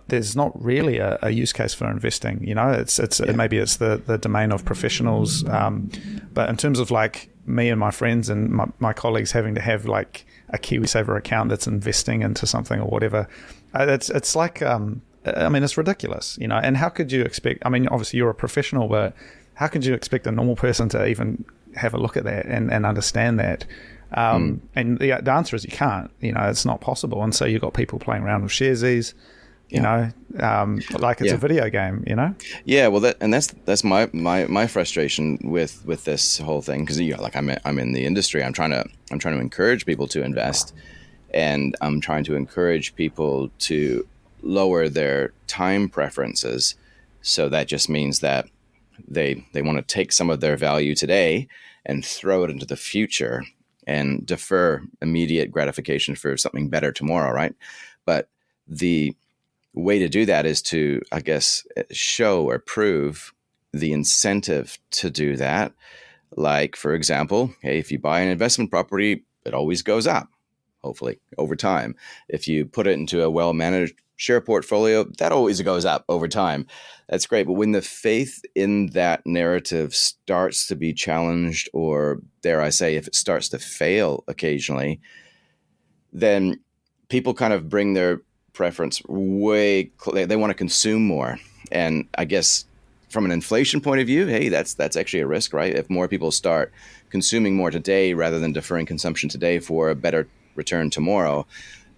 There's not really a use case for investing, you know, it's maybe it's the domain of professionals. But in terms of like me and my friends and my colleagues having to have like a KiwiSaver account that's investing into something or whatever, it's like, I mean, it's ridiculous, you know, and how could you expect, I mean, obviously you're a professional, but how could you expect a normal person to even have a look at that and understand that? And the answer is you can't, you know, it's not possible. And so you've got people playing around with sharesies, you know, like it's a video game, you know? Yeah. Well, that's my frustration with this whole thing. 'Cause you know, like I'm in the industry, I'm trying to encourage people to invest, and I'm trying to encourage people to lower their time preferences. So that just means that they want to take some of their value today and throw it into the future and defer immediate gratification for something better tomorrow. Right. But the way to do that is to, I guess, show or prove the incentive to do that. Like, for example, hey, if you buy an investment property, it always goes up, hopefully, over time. If you put it into a well-managed share portfolio, that always goes up over time. That's great. But when the faith in that narrative starts to be challenged, or dare I say, if it starts to fail occasionally, then people kind of bring their preference way, they want to consume more. And I guess from an inflation point of view, hey, that's actually a risk, right? If more people start consuming more today rather than deferring consumption today for a better return tomorrow,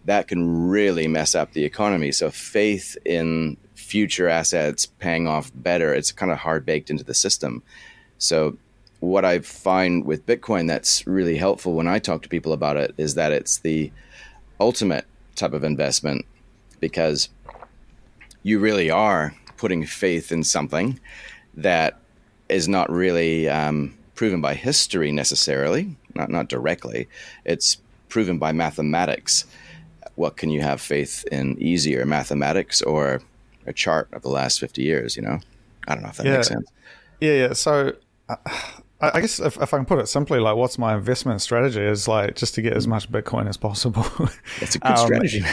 that can really mess up the economy. So faith in future assets paying off better, it's kind of hard baked into the system. So what I find with Bitcoin that's really helpful when I talk to people about it is that it's the ultimate type of investment, because you really are putting faith in something that is not really proven by history necessarily, not directly. It's proven by mathematics. What can you have faith in easier, mathematics or a chart of the last 50 years, you know? I don't know if that makes sense. Yeah. So I guess if I can put it simply, like, what's my investment strategy is like just to get as much Bitcoin as possible. That's a good strategy.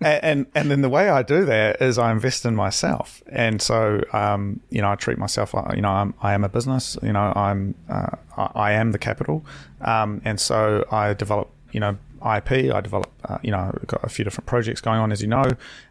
and then the way I do that is I invest in myself. And so, you know, I treat myself, you know, I am a business, you know, I am the capital. And so I develop, you know, IP, I develop, you know, got a few different projects going on, as you know,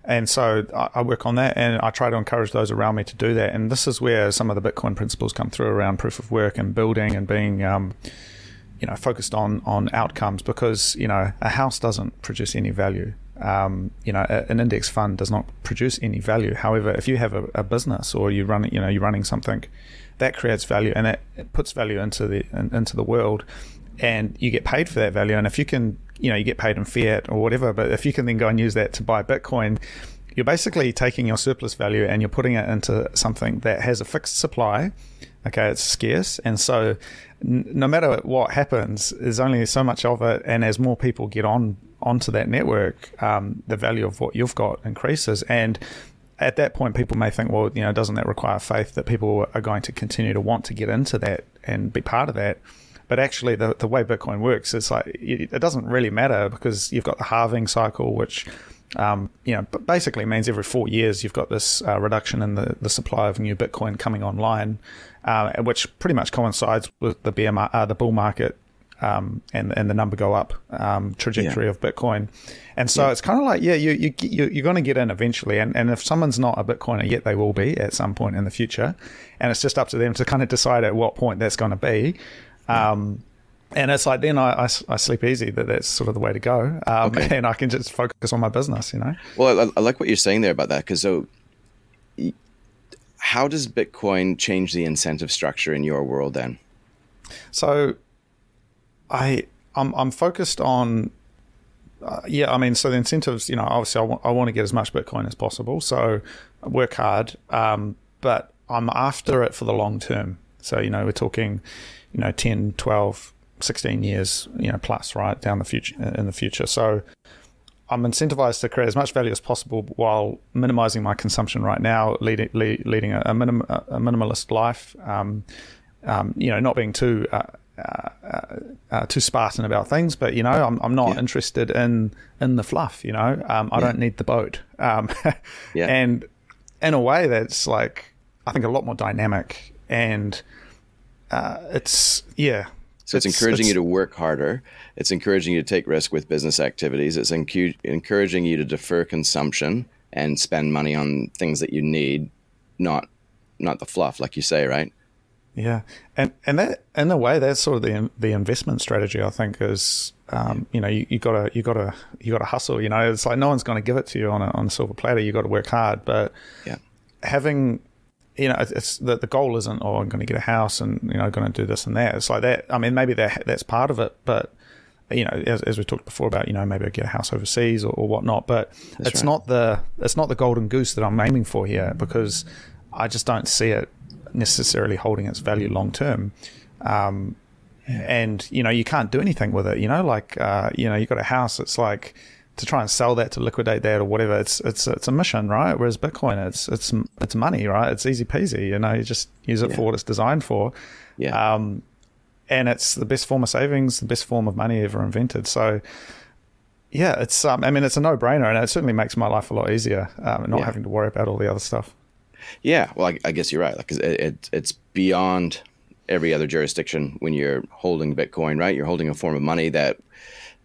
and so I work on that, and I try to encourage those around me to do that. And this is where some of the Bitcoin principles come through around proof of work and building and being, you know, focused on outcomes, because, you know, a house doesn't produce any value. You know, an index fund does not produce any value. However, if you have a business or you're running something, that creates value, and it puts value into the world, and you get paid for that value. And if you can, you know, you get paid in fiat or whatever, but if you can then go and use that to buy Bitcoin, you're basically taking your surplus value and you're putting it into something that has a fixed supply. Okay, it's scarce. And so no matter what happens, there's only so much of it. And as more people get onto that network, the value of what you've got increases. And at that point, people may think, well, you know, doesn't that require faith that people are going to continue to want to get into that and be part of that? But actually, the way Bitcoin works, it's like it doesn't really matter, because you've got the halving cycle, which you know, basically means every 4 years you've got this reduction in the supply of new Bitcoin coming online, which pretty much coincides with the bull market and the number go up trajectory of Bitcoin. And so it's kind of like you're going to get in eventually, and if someone's not a Bitcoiner yet, they will be at some point in the future, and it's just up to them to kind of decide at what point that's going to be. And it's like, then I sleep easy that that's sort of the way to go. And I can just focus on my business, you know? Well, I like what you're saying there about that. 'Cause so how does Bitcoin change the incentive structure in your world then? So I'm focused on, I mean, so the incentives, you know, obviously I want to get as much Bitcoin as possible. So I work hard, but I'm after it for the long term. So, you know, we're talking, you know, 10, 12, 16 years, you know, plus, right, down the future, in the future. So I'm incentivized to create as much value as possible while minimizing my consumption right now, leading a minimalist life, not being too Spartan about things, but I'm not interested in the fluff. I don't need the boat. And in a way, that's like I think a lot more dynamic, and So it's encouraging you to work harder. It's encouraging you to take risk with business activities. It's encouraging you to defer consumption and spend money on things that you need, not the fluff, like you say, right? Yeah, and that in a way that's sort of the investment strategy. I think is you gotta hustle. It's like no one's going to give it to you on a silver platter. You got to work hard, but having it's the goal isn't I'm going to get a house and going to do this and that. It's like that. I mean, maybe that's part of it, but as we talked before about maybe I get a house overseas or whatnot. But that's it's not the golden goose that I'm aiming for here because I just don't see it necessarily holding its value long term, and you can't do anything with it. You've got a house. It's like to try and sell that, to liquidate that, or whatever. It's a mission, right? Whereas Bitcoin, it's money, right? It's easy peasy. You just use it for what it's designed for. Yeah. And it's the best form of savings, the best form of money ever invented. So, it's it's a no brainer, and it certainly makes my life a lot easier, not having to worry about all the other stuff. Yeah, well, I guess you're right. Like it's beyond every other jurisdiction when you're holding Bitcoin, right? You're holding a form of money that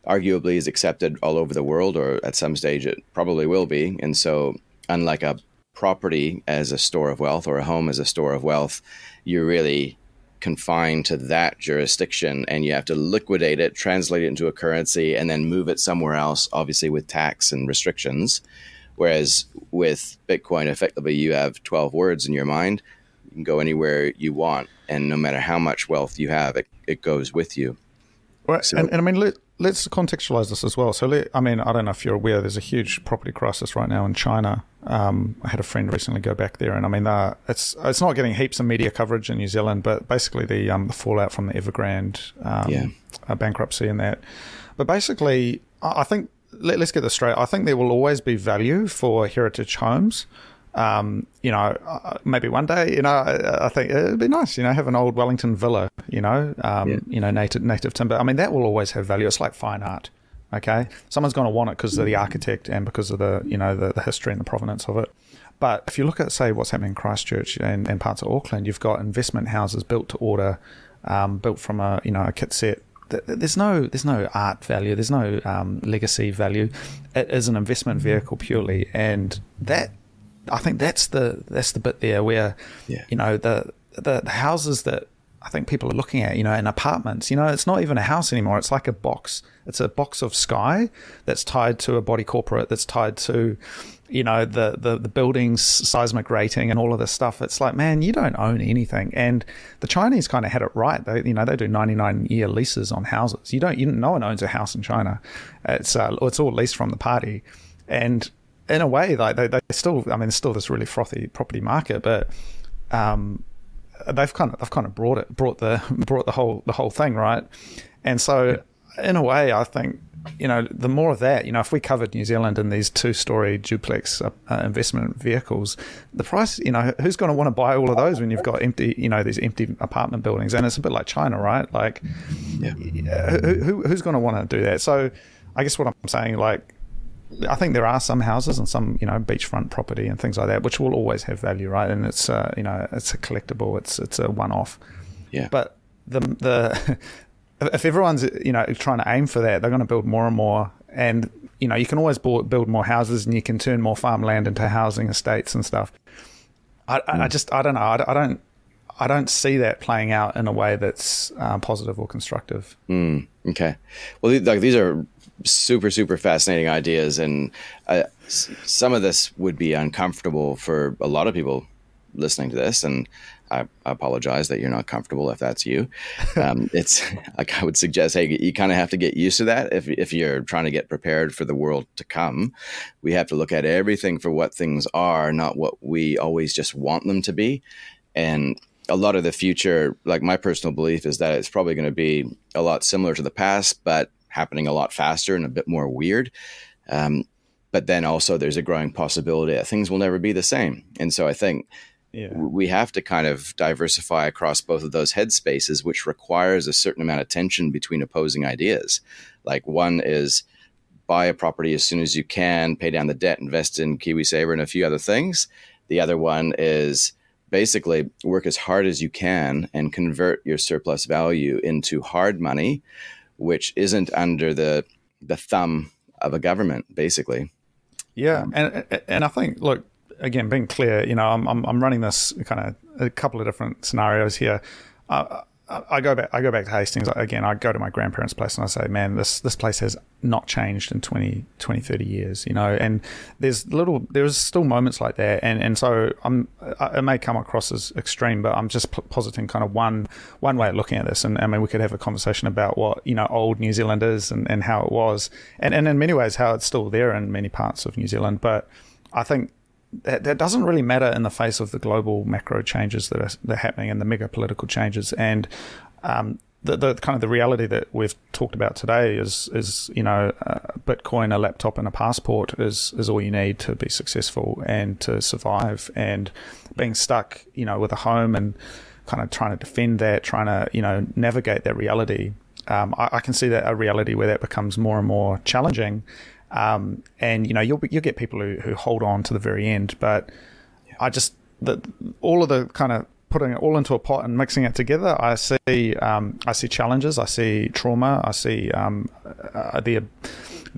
arguably is accepted all over the world, or at some stage it probably will be. And so, unlike a property as a store of wealth or a home as a store of wealth, you're really confined to that jurisdiction, and you have to liquidate it, translate it into a currency, and then move it somewhere else, obviously with tax and restrictions. Whereas with Bitcoin, effectively, you have 12 words in your mind. You can go anywhere you want. And no matter how much wealth you have, it goes with you. Well, so, and I mean, let's contextualize this as well. So, I don't know if you're aware, there's a huge property crisis right now in China. I had a friend recently go back there. And I mean, it's not getting heaps of media coverage in New Zealand, but basically the fallout from the Evergrande bankruptcy and that. But basically, I think... Let's get this straight. I think there will always be value for heritage homes. Maybe one day, I think it'd be nice, have an old Wellington villa, native timber. I mean, that will always have value. It's like fine art. Okay, someone's going to want it because of the architect and because of the history and the provenance of it. But if you look at, say, what's happening in Christchurch and parts of Auckland, you've got investment houses built to order, built from a kit set. There's no art value. There's no legacy value. It is an investment vehicle purely, and that I think that's the bit there where the houses that I think people are looking at, in apartments. It's not even a house anymore. It's like a box. It's a box of sky that's tied to a body corporate. That's tied to the building's seismic rating and all of this stuff. It's like, man, you don't own anything. And the Chinese kind of had it right. They they do 99-year leases on houses. No one owns a house in China. It's all leased from the party. And in a way, like they still, it's still this really frothy property market, but they've kind of brought the whole thing right. And so in a way, I think, the more of that, if we covered New Zealand in these two-story duplex investment vehicles, the price, who's going to want to buy all of those when you've got empty, these empty apartment buildings? And it's a bit like China, right? Like, who's going to want to do that? So I guess what I'm saying, like, I think there are some houses and some, beachfront property and things like that, which will always have value, right? And it's, it's a collectible, it's a one-off. Yeah. But the if everyone's, trying to aim for that, they're going to build more and more. And, you can always build more houses and you can turn more farmland into housing estates and stuff. I don't know. I don't see that playing out in a way that's positive or constructive. Mm, okay. Well, these are super, super fascinating ideas. And some of this would be uncomfortable for a lot of people listening to this. And I apologize that you're not comfortable if that's you. It's like I would suggest, hey, you kind of have to get used to that if you're trying to get prepared for the world to come. We have to look at everything for what things are, not what we always just want them to be. And a lot of the future, like my personal belief is that it's probably going to be a lot similar to the past, but happening a lot faster and a bit more weird. But then also there's a growing possibility that things will never be the same. And so I think we have to kind of diversify across both of those headspaces, which requires a certain amount of tension between opposing ideas. Like one is buy a property as soon as you can, pay down the debt, invest in KiwiSaver and a few other things. The other one is basically work as hard as you can and convert your surplus value into hard money, which isn't under the thumb of a government, basically. Yeah. And I think, look, again, being clear, you know, I'm running this kind of a couple of different scenarios here. I go back to Hastings. Again, I go to my grandparents' place and I say, man, this place has not changed in 20, 30 years, you know, and there's still moments like that. And so it may come across as extreme, but I'm just positing kind of one way of looking at this. And I mean, we could have a conversation about what, you know, old New Zealand is and how it was, and in many ways how it's still there in many parts of New Zealand. But I think that doesn't really matter in the face of the global macro changes that are happening and the mega political changes. And the kind of the reality that we've talked about today is you know, Bitcoin, a laptop and a passport is all you need to be successful and to survive. And being stuck, you know, with a home and kind of trying to defend that, trying to, you know, navigate that reality, I can see that a reality where that becomes more and more challenging. And you know, you'll get people who hold on to the very end, but I just all of the kind of putting it all into a pot and mixing it together, I see challenges, I see trauma, I see the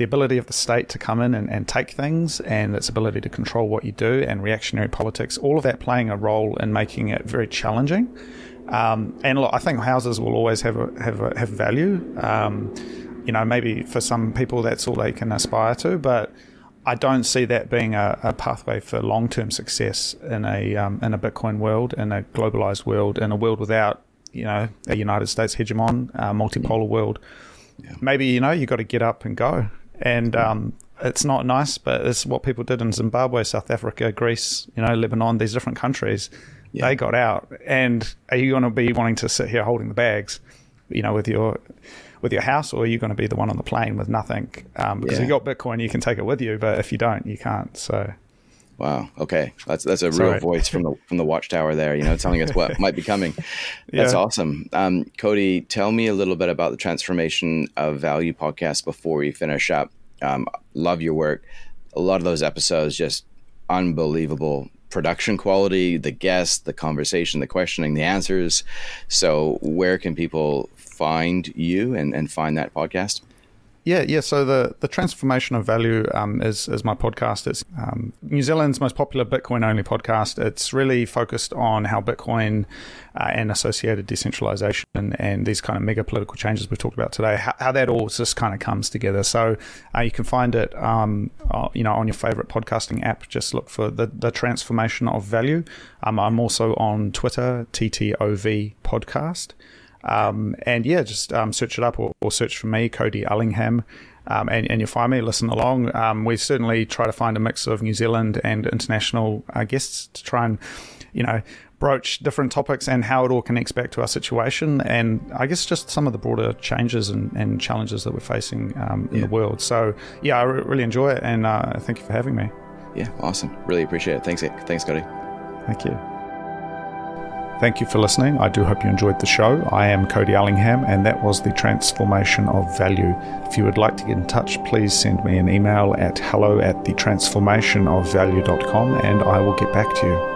ability of the state to come in and take things, and its ability to control what you do, and reactionary politics, all of that playing a role in making it very challenging. And look, I think houses will always have value. You know, maybe for some people that's all they can aspire to, but I don't see that being a pathway for long-term success in a Bitcoin world, in a globalized world, in a world without, you know, a United States hegemon, multipolar world. Yeah. Maybe, you know, you got to get up and go. And it's not nice, but it's what people did in Zimbabwe, South Africa, Greece, you know, Lebanon, these different countries. Yeah. They got out. And are you going to be wanting to sit here holding the bags, you know, with your house, or are you going to be the one on the plane with nothing? Because if you got Bitcoin, you can take it with you, but if you don't, you can't. So, wow, okay, that's a real voice from the watchtower there, you know, telling us what might be coming. That's awesome. Cody, tell me a little bit about the Transformation of Value podcast before we finish up. Love your work. A lot of those episodes, just unbelievable production quality, the guests, the conversation, the questioning, the answers. So, where can people find you and find that podcast? Yeah. So the Transformation of Value is my podcast. It's New Zealand's most popular Bitcoin-only podcast. It's really focused on how Bitcoin and associated decentralization and these kind of mega political changes we've talked about today, how that all just kind of comes together. So you can find it, you know, on your favorite podcasting app. Just look for the Transformation of Value. I'm also on Twitter, TTOV Podcast. And yeah, just search it up or search for me, Cody Allingham, and you'll find me. Listen along. We certainly try to find a mix of New Zealand and international guests to try and, you know, broach different topics and how it all connects back to our situation, and I guess just some of the broader changes and challenges that we're facing in the world. So yeah, I really enjoy it, and thank you for having me. Yeah, awesome. Really appreciate it. Thanks, Cody. Thank you. Thank you for listening. I do hope you enjoyed the show. I am Cody Allingham, and that was The Transformation of Value. If you would like to get in touch, please send me an email at hello@thetransformationofvalue.com, and I will get back to you.